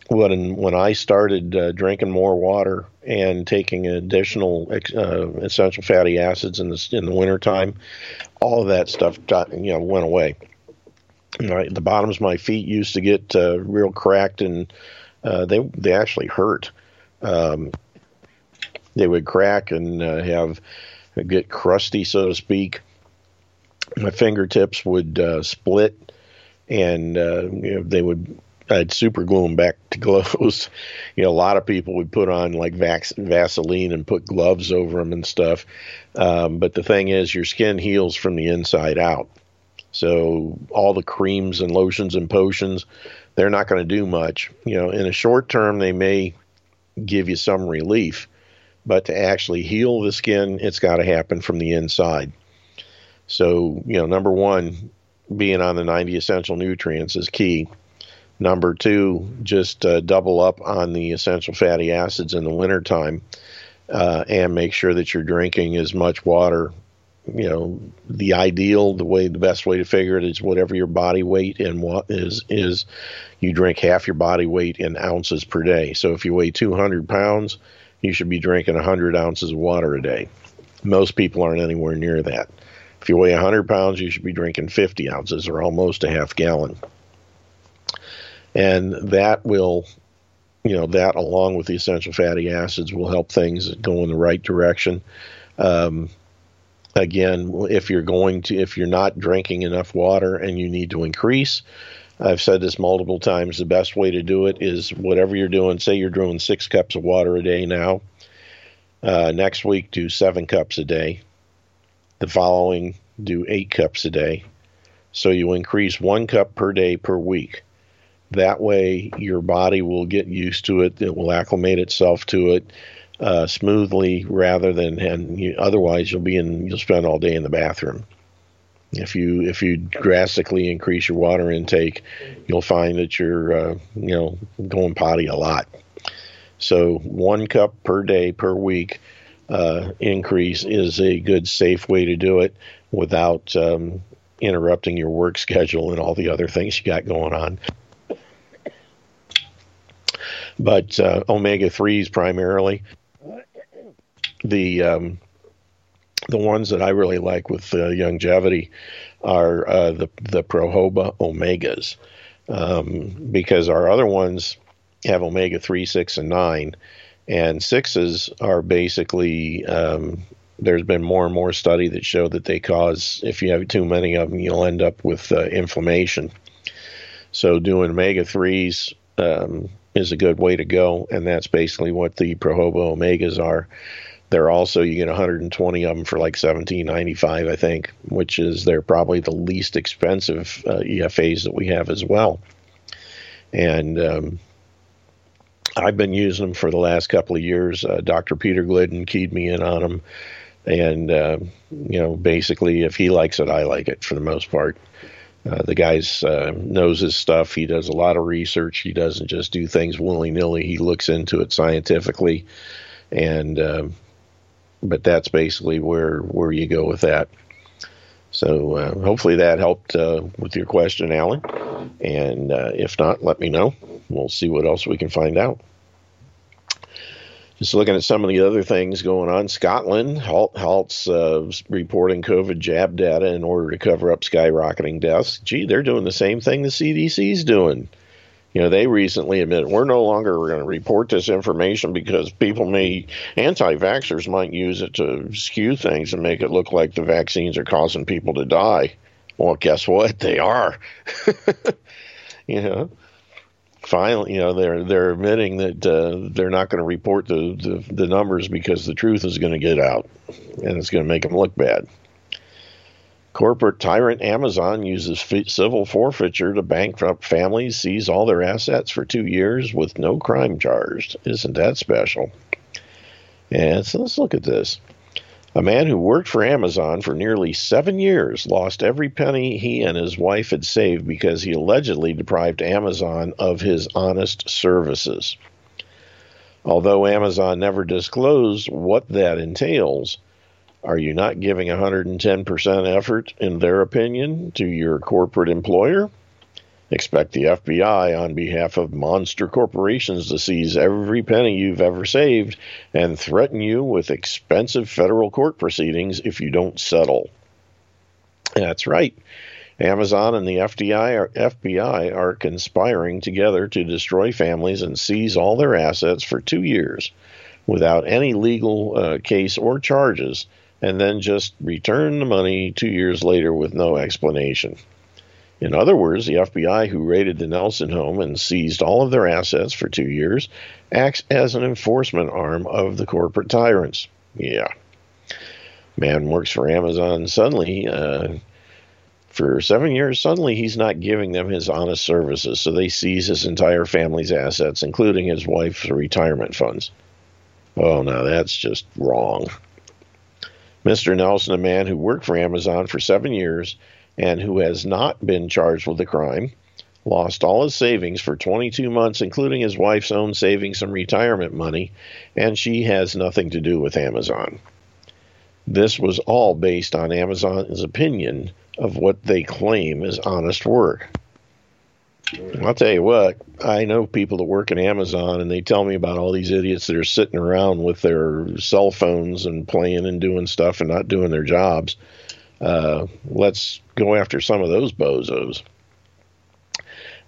when, when I started uh, drinking more water and taking additional uh, essential fatty acids in the, in the wintertime, all of that stuff got, you know, went away. Right? The bottoms of my feet used to get uh, real cracked, and uh, they, they actually hurt. Um, they would crack and uh, have get crusty, so to speak. My fingertips would uh, split, and uh, you know, they would. I'd super glue them back to gloves. You know, a lot of people would put on like vac- Vaseline and put gloves over them and stuff. Um, but the thing is, your skin heals from the inside out. So all the creams and lotions and potions, they're not going to do much. You know, in the short term, they may give you some relief, but to actually heal the skin, it's got to happen from the inside. So, you know, number one, being on the ninety essential nutrients is key. Number two, just uh, double up on the essential fatty acids in the wintertime, uh, and make sure that you're drinking as much water. You know, the ideal, the way, the best way to figure it is whatever your body weight in what is, is you drink half your body weight in ounces per day. So if you weigh two hundred pounds, you should be drinking one hundred ounces of water a day. Most people aren't anywhere near that. If you weigh one hundred pounds, you should be drinking fifty ounces, or almost a half gallon. And that will, you know, that along with the essential fatty acids will help things go in the right direction. Um, Again, if you're going to, if you're not drinking enough water and you need to increase, I've said this multiple times, the best way to do it is whatever you're doing, say you're doing six cups of water a day now. Uh, next week, do seven cups a day. The following, do eight cups a day. So you increase one cup per day per week. That way, your body will get used to it. It will acclimate itself to it. Uh, smoothly rather than, and you, otherwise you'll be in, you'll spend all day in the bathroom. If you if you drastically increase your water intake, you'll find that you're uh, you know going potty a lot. So one cup per day per week uh, increase is a good safe way to do it without um, interrupting your work schedule and all the other things you got going on. But uh, omega threes primarily. The um, the ones that I really like with uh, longevity are uh, the the Prohoba omegas, um, because our other ones have omega three, six, and nine, and sixes are basically um, there's been more and more study that show that they cause, if you have too many of them, you'll end up with uh, inflammation. So doing omega threes um, is a good way to go, and that's basically what the Prohoba omegas are. They're also, you get one hundred twenty of them for like seventeen ninety-five, I think, which is they're probably the least expensive uh, E F As that we have as well. And um, I've been using them for the last couple of years. Uh, Doctor Peter Glidden keyed me in on them. And, uh, you know, basically, if he likes it, I like it for the most part. Uh, the guy uh, knows his stuff. He does a lot of research. He doesn't just do things willy-nilly. He looks into it scientifically. And uh, but that's basically where where you go with that. So uh, hopefully that helped uh, with your question, Alan. And uh, if not, let me know. We'll see what else we can find out. Just looking at some of the other things going on. Scotland halt, halts uh, reporting COVID jab data in order to cover up skyrocketing deaths. Gee, they're doing the same thing the C D C's doing. You know, they recently admitted we're no longer going to report this information because people may, anti-vaxxers might use it to skew things and make it look like the vaccines are causing people to die. Well, guess what? They are. You know, finally, you know, they're they're admitting that uh, they're not going to report the, the the numbers because the truth is going to get out and it's going to make them look bad. Corporate tyrant Amazon uses civil forfeiture to bankrupt families, seize all their assets for two years with no crime charged. Isn't that special? And so let's look at this. A man who worked for Amazon for nearly seven years lost every penny he and his wife had saved because he allegedly deprived Amazon of his honest services. Although Amazon never disclosed what that entails, are you not giving one hundred ten percent effort, in their opinion, to your corporate employer? Expect the F B I, on behalf of monster corporations, to seize every penny you've ever saved and threaten you with expensive federal court proceedings if you don't settle. That's right. Amazon and the F B I are conspiring together to destroy families and seize all their assets for two years without any legal uh, case or charges, and then just return the money two years later with no explanation. In other words, the F B I, who raided the Nelson home and seized all of their assets for two years, acts as an enforcement arm of the corporate tyrants. Yeah. Man works for Amazon. Suddenly, uh, for seven years, suddenly he's not giving them his honest services, so they seize his entire family's assets, including his wife's retirement funds. Oh, now that's just wrong. Mister Nelson, a man who worked for Amazon for seven years and who has not been charged with the crime, lost all his savings for twenty-two months, including his wife's own savings and retirement money, and she has nothing to do with Amazon. This was all based on Amazon's opinion of what they claim is honest work. I'll tell you what, I know people that work at Amazon, and they tell me about all these idiots that are sitting around with their cell phones and playing and doing stuff and not doing their jobs. Uh, let's go after some of those bozos.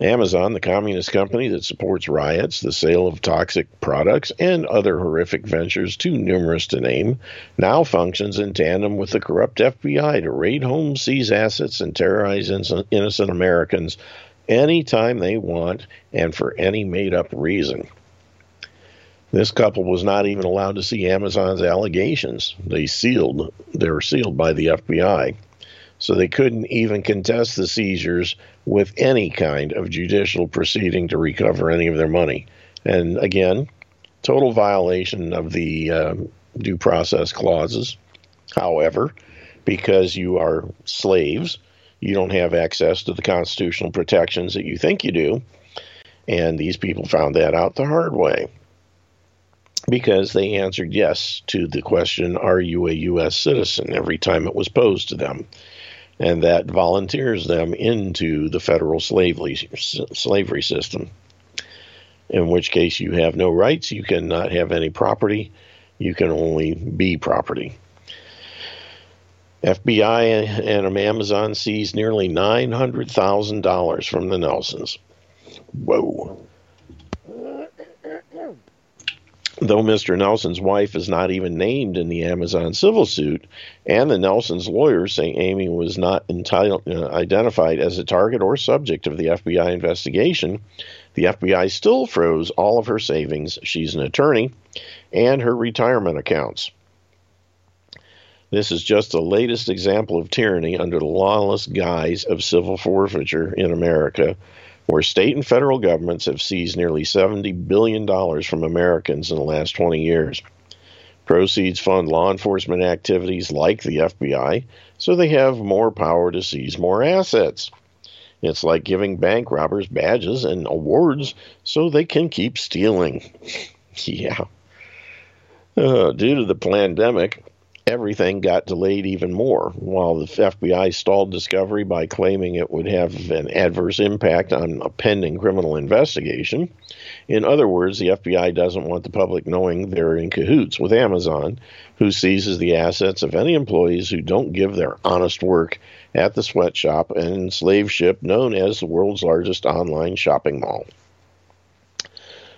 Amazon, the communist company that supports riots, the sale of toxic products, and other horrific ventures too numerous to name, now functions in tandem with the corrupt F B I to raid homes, seize assets, and terrorize innocent Americans anytime they want and for any made-up reason. This couple was not even allowed to see Amazon's allegations. They sealed, they were sealed by the F B I, so they couldn't even contest the seizures with any kind of judicial proceeding to recover any of their money. And again, total violation of the uh, due process clauses. However, because you are slaves. You don't have access to the constitutional protections that you think you do. And these people found that out the hard way because they answered yes to the question, are you a U S citizen, every time it was posed to them. And that volunteers them into the federal slavery, slavery system, in which case you have no rights. You cannot have any property. You can only be property. F B I and Amazon seized nearly nine hundred thousand dollars from the Nelsons. Whoa. Though Mister Nelson's wife is not even named in the Amazon civil suit, and the Nelson's lawyers say Amy was not entitled, uh, identified as a target or subject of the F B I investigation, the F B I still froze all of her savings, she's an attorney, and her retirement accounts. This is just the latest example of tyranny under the lawless guise of civil forfeiture in America, where state and federal governments have seized nearly seventy billion dollars from Americans in the last twenty years. Proceeds fund law enforcement activities like the F B I, so they have more power to seize more assets. It's like giving bank robbers badges and awards so they can keep stealing. Yeah. Uh, due to the pandemic, everything got delayed even more, while the F B I stalled discovery by claiming it would have an adverse impact on a pending criminal investigation. In other words, the F B I doesn't want the public knowing they're in cahoots with Amazon, who seizes the assets of any employees who don't give their honest work at the sweatshop and slave ship known as the world's largest online shopping mall.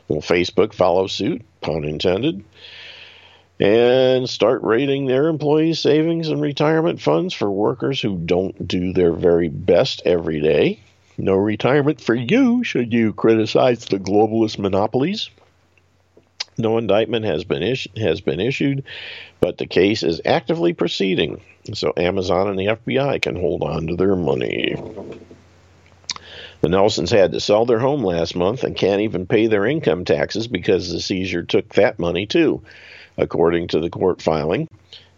Will Facebook follow suit? Pun intended. And start raiding their employees' savings and retirement funds for workers who don't do their very best every day. No retirement for you should you criticize the globalist monopolies. No indictment has been is- has been issued, but the case is actively proceeding, so Amazon and the F B I can hold on to their money. The Nelsons had to sell their home last month and can't even pay their income taxes because the seizure took that money too. According to the court filing,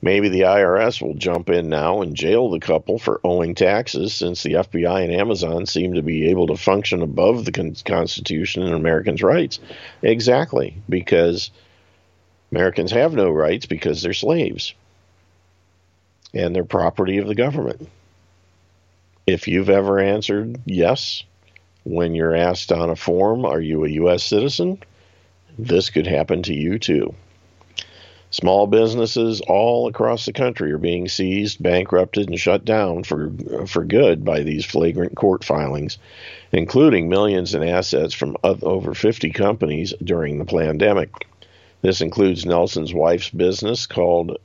maybe the I R S will jump in now and jail the couple for owing taxes, since the F B I and Amazon seem to be able to function above the con- Constitution and Americans' rights. Exactly, because Americans have no rights because they're slaves and they're property of the government. If you've ever answered yes when you're asked on a form, are you a U S citizen? This could happen to you too. Small businesses all across the country are being seized, bankrupted, and shut down for for good by these flagrant court filings, including millions in assets from over fifty companies during the pandemic. This includes Nelson's wife's business called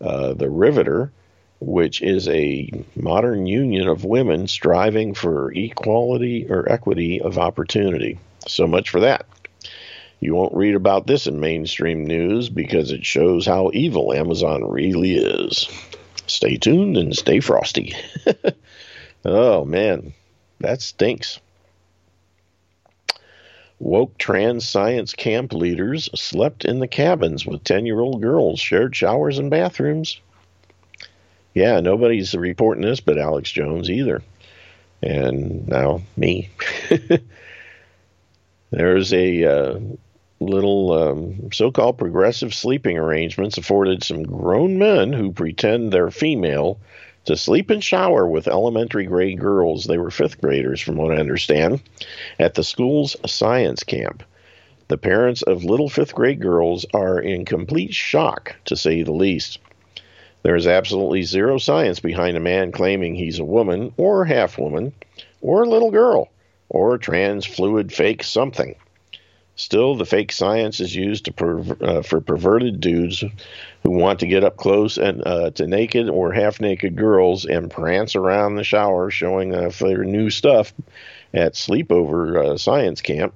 uh, The Riveter, which is a modern union of women striving for equality or equity of opportunity. So much for that. You won't read about this in mainstream news because it shows how evil Amazon really is. Stay tuned and stay frosty. Oh, man, that stinks. Woke trans science camp leaders slept in the cabins with ten-year-old girls, shared showers and bathrooms. Yeah, nobody's reporting this but Alex Jones either. And now me. There's a... Uh, Little um, so-called progressive sleeping arrangements afforded some grown men who pretend they're female to sleep and shower with elementary grade girls. They were fifth graders, from what I understand, at the school's science camp. The parents of little fifth grade girls are in complete shock, to say the least. There is absolutely zero science behind a man claiming he's a woman or half woman or a little girl or trans fluid fake something. Still, the fake science is used to perver- uh, for perverted dudes who want to get up close and uh, to naked or half-naked girls and prance around the shower showing off their new stuff at sleepover uh, science camp.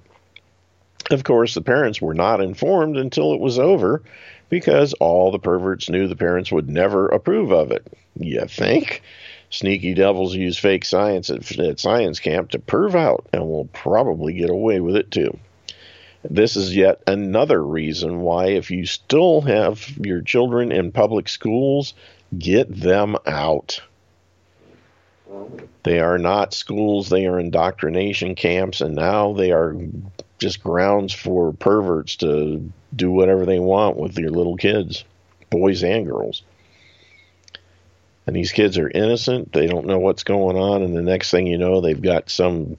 Of course, the parents were not informed until it was over because all the perverts knew the parents would never approve of it. You think? Sneaky devils use fake science at, at science camp to perv out, and will probably get away with it too. This is yet another reason why, if you still have your children in public schools, Get them out. They are not schools. They are indoctrination camps, and now they are just grounds for perverts to do whatever they want with their little kids, boys and girls. And these kids are innocent. They don't know what's going on, and the next thing you know, they've got some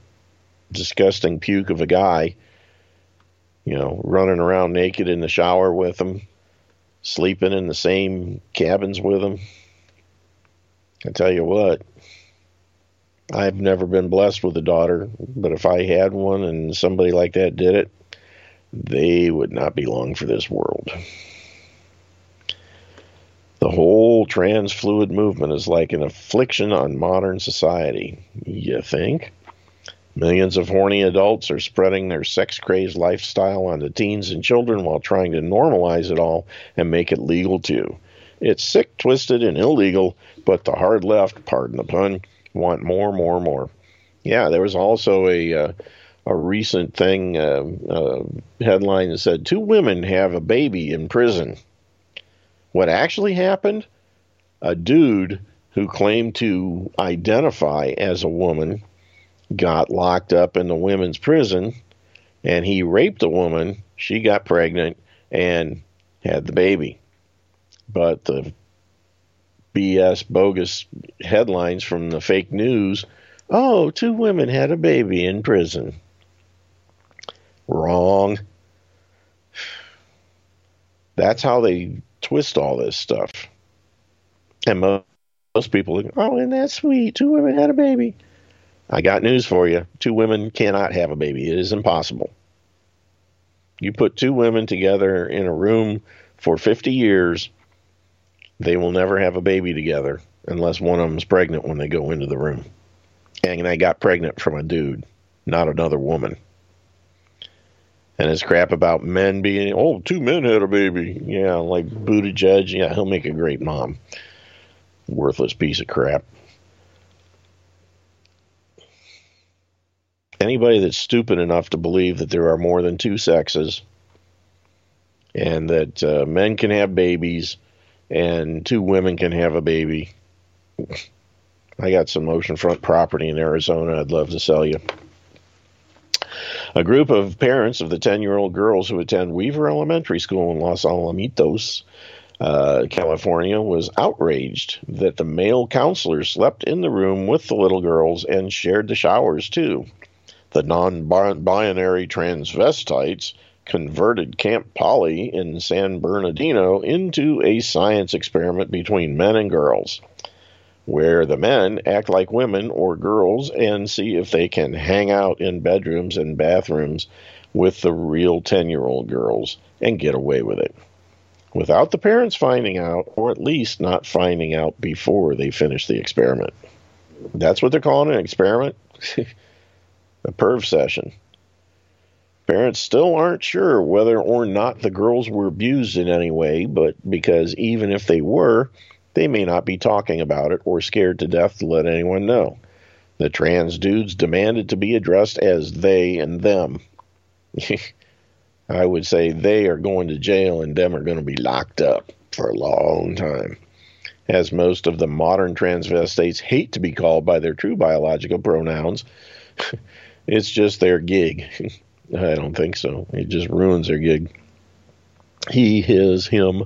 disgusting puke of a guy, you know, running around naked in the shower with them, sleeping in the same cabins with them. I tell you what, I've never been blessed with a daughter, but if I had one and somebody like that did it, they would not be long for this world. The whole trans fluid movement is like an affliction on modern society, you think? Millions of horny adults are spreading their sex-crazed lifestyle onto teens and children while trying to normalize it all and make it legal, too. It's sick, twisted, and illegal, but the hard left, pardon the pun, want more, more, more. Yeah, there was also a uh, a recent thing, uh, uh, headline that said, two women have a baby in prison. What actually happened? A dude who claimed to identify as a woman got locked up in the women's prison, and he raped a woman. She got pregnant and had the baby. But the B S bogus headlines from the fake news, oh, two women had a baby in prison. Wrong. That's how they twist all this stuff. And most people think, oh, isn't that sweet? Two women had a baby. I got news for you. Two women cannot have a baby. It is impossible. You put two women together in a room for fifty years, they will never have a baby together unless one of them is pregnant when they go into the room. And I got pregnant from a dude, not another woman. And his crap about men being, oh, two men had a baby. Yeah, like Buttigieg. Yeah, he'll make a great mom. Worthless piece of crap. Anybody that's stupid enough to believe that there are more than two sexes and that uh, men can have babies and two women can have a baby. I got some oceanfront property in Arizona I'd love to sell you. A group of parents of the ten-year-old girls who attend Weaver Elementary School in Los Alamitos, uh, California, was outraged that the male counselor slept in the room with the little girls and shared the showers, too. The non-binary transvestites converted Camp Polly in San Bernardino into a science experiment between men and girls, where the men act like women or girls and see if they can hang out in bedrooms and bathrooms with the real ten-year-old girls and get away with it, without the parents finding out, or at least not finding out before they finish the experiment. That's what they're calling an experiment? A perv session. Parents still aren't sure whether or not the girls were abused in any way, but because even if they were, they may not be talking about it or scared to death to let anyone know. The trans dudes demanded to be addressed as they and them. I would say they are going to jail and them are going to be locked up for a long time, as most of the modern transvestites hate to be called by their true biological pronouns. It's just their gig. I don't think so. It just ruins their gig. He, his, him.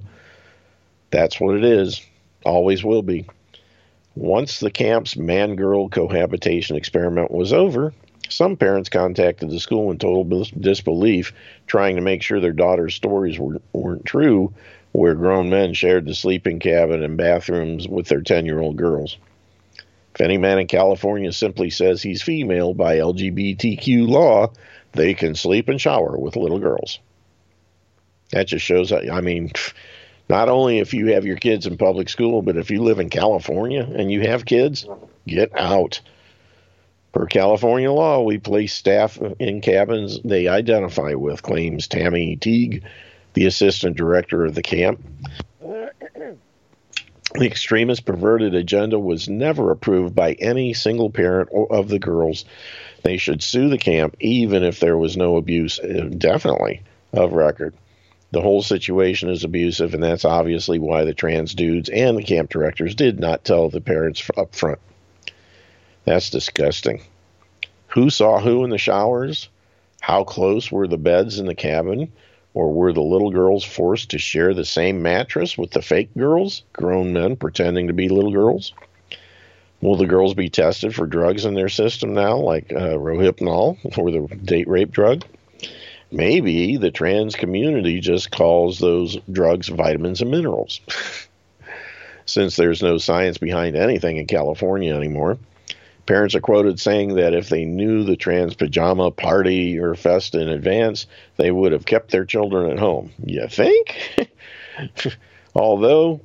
That's what it is. Always will be. Once the camp's man-girl cohabitation experiment was over, some parents contacted the school in total disbelief, trying to make sure their daughter's stories were, weren't true, where grown men shared the sleeping cabin and bathrooms with their ten-year-old girls. If any man in California simply says he's female by L G B T Q law, they can sleep and shower with little girls. That just shows, I mean, not only if you have your kids in public school, but if you live in California and you have kids, get out. Per California law, we place staff in cabins they identify with, claims Tammy Teague, the assistant director of the camp. The extremist perverted agenda was never approved by any single parent of the girls. They should sue the camp, even if there was no abuse, definitely, of record. The whole situation is abusive, and that's obviously why the trans dudes and the camp directors did not tell the parents up front. That's disgusting. Who saw who in the showers? How close were the beds in the cabin? Or were the little girls forced to share the same mattress with the fake girls, grown men pretending to be little girls? Will the girls be tested for drugs in their system now, like uh, Rohypnol or the date rape drug? Maybe the trans community just calls those drugs vitamins and minerals, since there's no science behind anything in California anymore. Parents are quoted saying that if they knew the trans pajama party or festa in advance, they would have kept their children at home. You think? Although,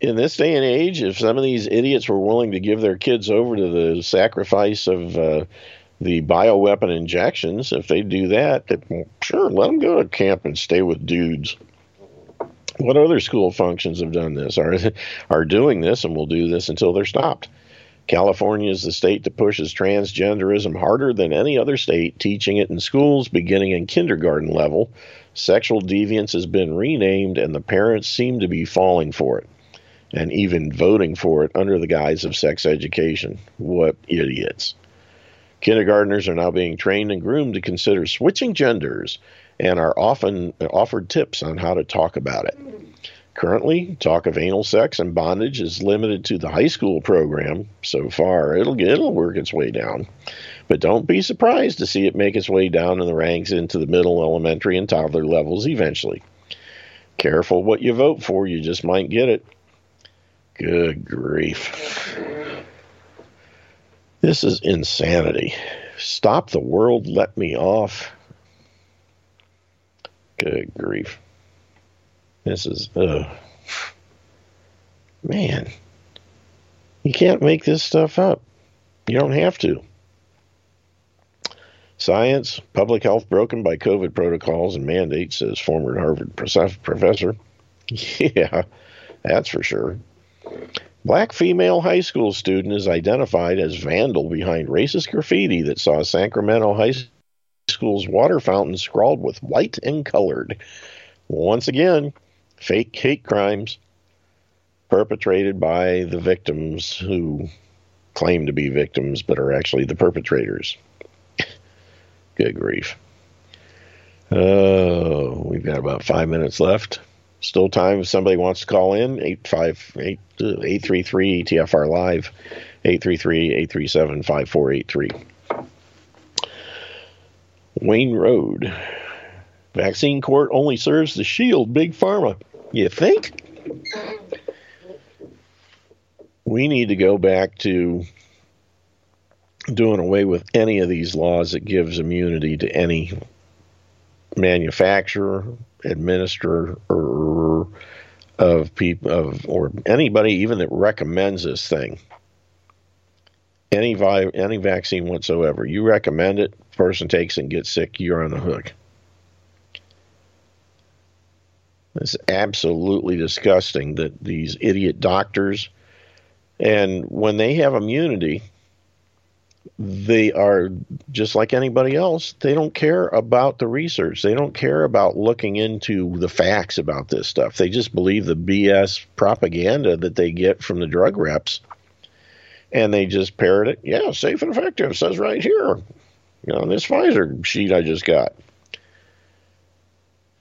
in this day and age, if some of these idiots were willing to give their kids over to the sacrifice of uh, the bioweapon injections, if they do that, they, sure, let them go to camp and stay with dudes. What other school functions have done this, are, are doing this, and will do this until they're stopped? California is the state that pushes transgenderism harder than any other state, teaching it in schools beginning in kindergarten level. Sexual deviance has been renamed, and the parents seem to be falling for it, and even voting for it under the guise of sex education. What idiots. Kindergartners are now being trained and groomed to consider switching genders and are often offered tips on how to talk about it. Currently, talk of anal sex and bondage is limited to the high school program so far. It'll it'll work its way down. But don't be surprised to see it make its way down in the ranks into the middle, elementary, and toddler levels eventually. Careful what you vote for. You just might get it. Good grief. This is insanity. Stop the world. Let me off. Good grief. This is, uh, man, you can't make this stuff up. You don't have to. Science, public health broken by COVID protocols and mandates, says former Harvard professor. Yeah, that's for sure. Black female high school student is identified as vandal behind racist graffiti that saw Sacramento High School's water fountain scrawled with white and colored. Once again, fake hate crimes perpetrated by the victims who claim to be victims but are actually the perpetrators. Good grief. Oh, we've got about five minutes left. Still time if somebody wants to call in. eight five eight, eight three three, E T F R Live, eight three three, eight three seven, five four eight three. Wayne Road. Vaccine court only serves to shield big pharma. You think? We need to go back to doing away with any of these laws that gives immunity to any manufacturer, administrator, of people, of or anybody even that recommends this thing. Any vi- any vaccine whatsoever. You recommend it, person takes it and gets sick, you're on the hook. It's absolutely disgusting that these idiot doctors, and when they have immunity, they are just like anybody else. They don't care about the research. They don't care about looking into the facts about this stuff. They just believe the B S propaganda that they get from the drug reps, and they just parrot it. Yeah, safe and effective, it says right here, you know, this Pfizer sheet I just got.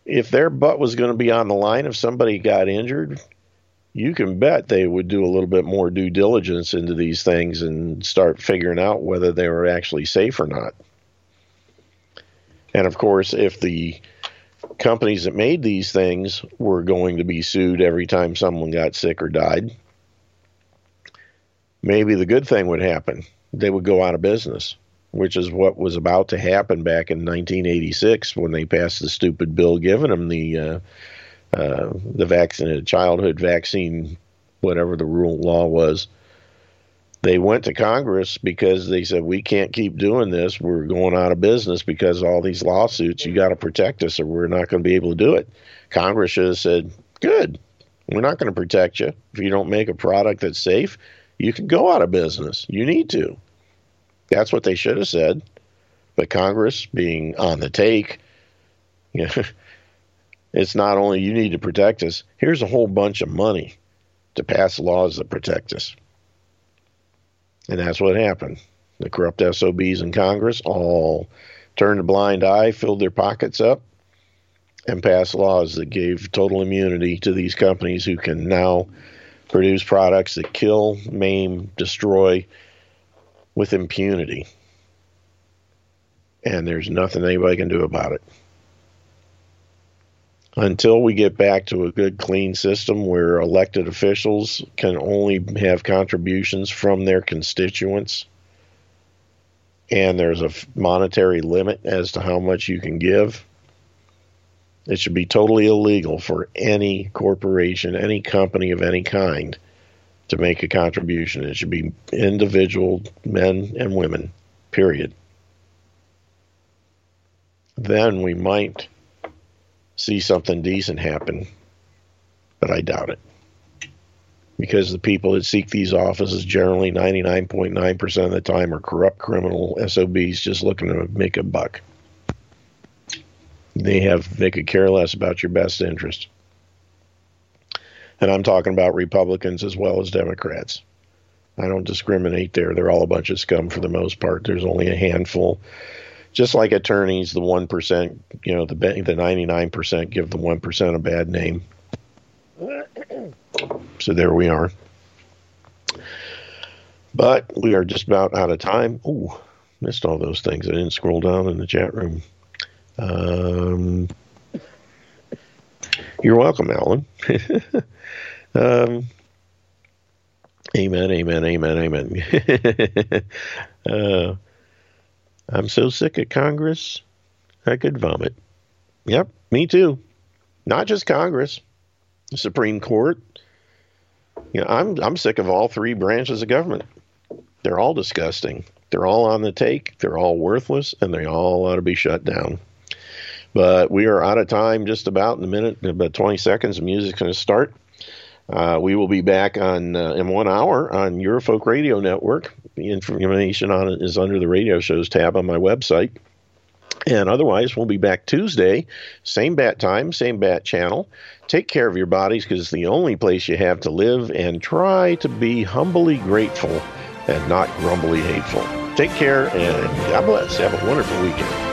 If their butt was going to be on the line if somebody got injured, you can bet they would do a little bit more due diligence into these things and start figuring out whether they were actually safe or not. And, of course, if the companies that made these things were going to be sued every time someone got sick or died, maybe the good thing would happen. They would go out of business, which is what was about to happen back in nineteen eighty-six when they passed the stupid bill giving them the uh, uh, the vaccine, childhood vaccine, whatever the rule law was. They went to Congress because they said, we can't keep doing this. We're going out of business because of all these lawsuits. You got to protect us or we're not going to be able to do it. Congress should have said, good, we're not going to protect you. If you don't make a product that's safe, you can go out of business. You need to. That's what they should have said. But Congress, being on the take, you know, It's not only you need to protect us, here's a whole bunch of money to pass laws that protect us. And that's what happened. The corrupt S O Bs in Congress all turned a blind eye, filled their pockets up, and passed laws that gave total immunity to these companies who can now produce products that kill, maim, destroy with impunity. And there's nothing anybody can do about it. Until we get back to a good, clean system where elected officials can only have contributions from their constituents, and there's a monetary limit as to how much you can give, it should be totally illegal for any corporation, any company of any kind to make a contribution. It should be individual men and women, period. Then we might see something decent happen, but I doubt it. Because the people that seek these offices generally ninety-nine point nine percent of the time are corrupt criminal S O Bs just looking to make a buck. They have they could care less about your best interest. And I'm talking about Republicans as well as Democrats. I don't discriminate there. They're all a bunch of scum for the most part. There's only a handful. Just like attorneys, the one percent, you know, the the ninety-nine percent give the one percent a bad name. So there we are. But we are just about out of time. Ooh, missed all those things. I didn't scroll down in the chat room. Um, you're welcome, Alan. um, amen, amen, amen, amen. uh, I'm so sick of Congress, I could vomit. Yep, me too. Not just Congress, the Supreme Court. You know, I'm I'm sick of all three branches of government. They're all disgusting. They're all on the take. They're all worthless, and they all ought to be shut down. But we are out of time just about in a minute, about twenty seconds. The music's going to start. Uh, we will be back on uh, in one hour on Eurofolk Radio Network. The information on it is under the radio shows tab on my website. And otherwise, we'll be back Tuesday, same bat time, same bat channel. Take care of your bodies because it's the only place you have to live, and try to be humbly grateful and not grumbly hateful. Take care and God bless. Have a wonderful weekend.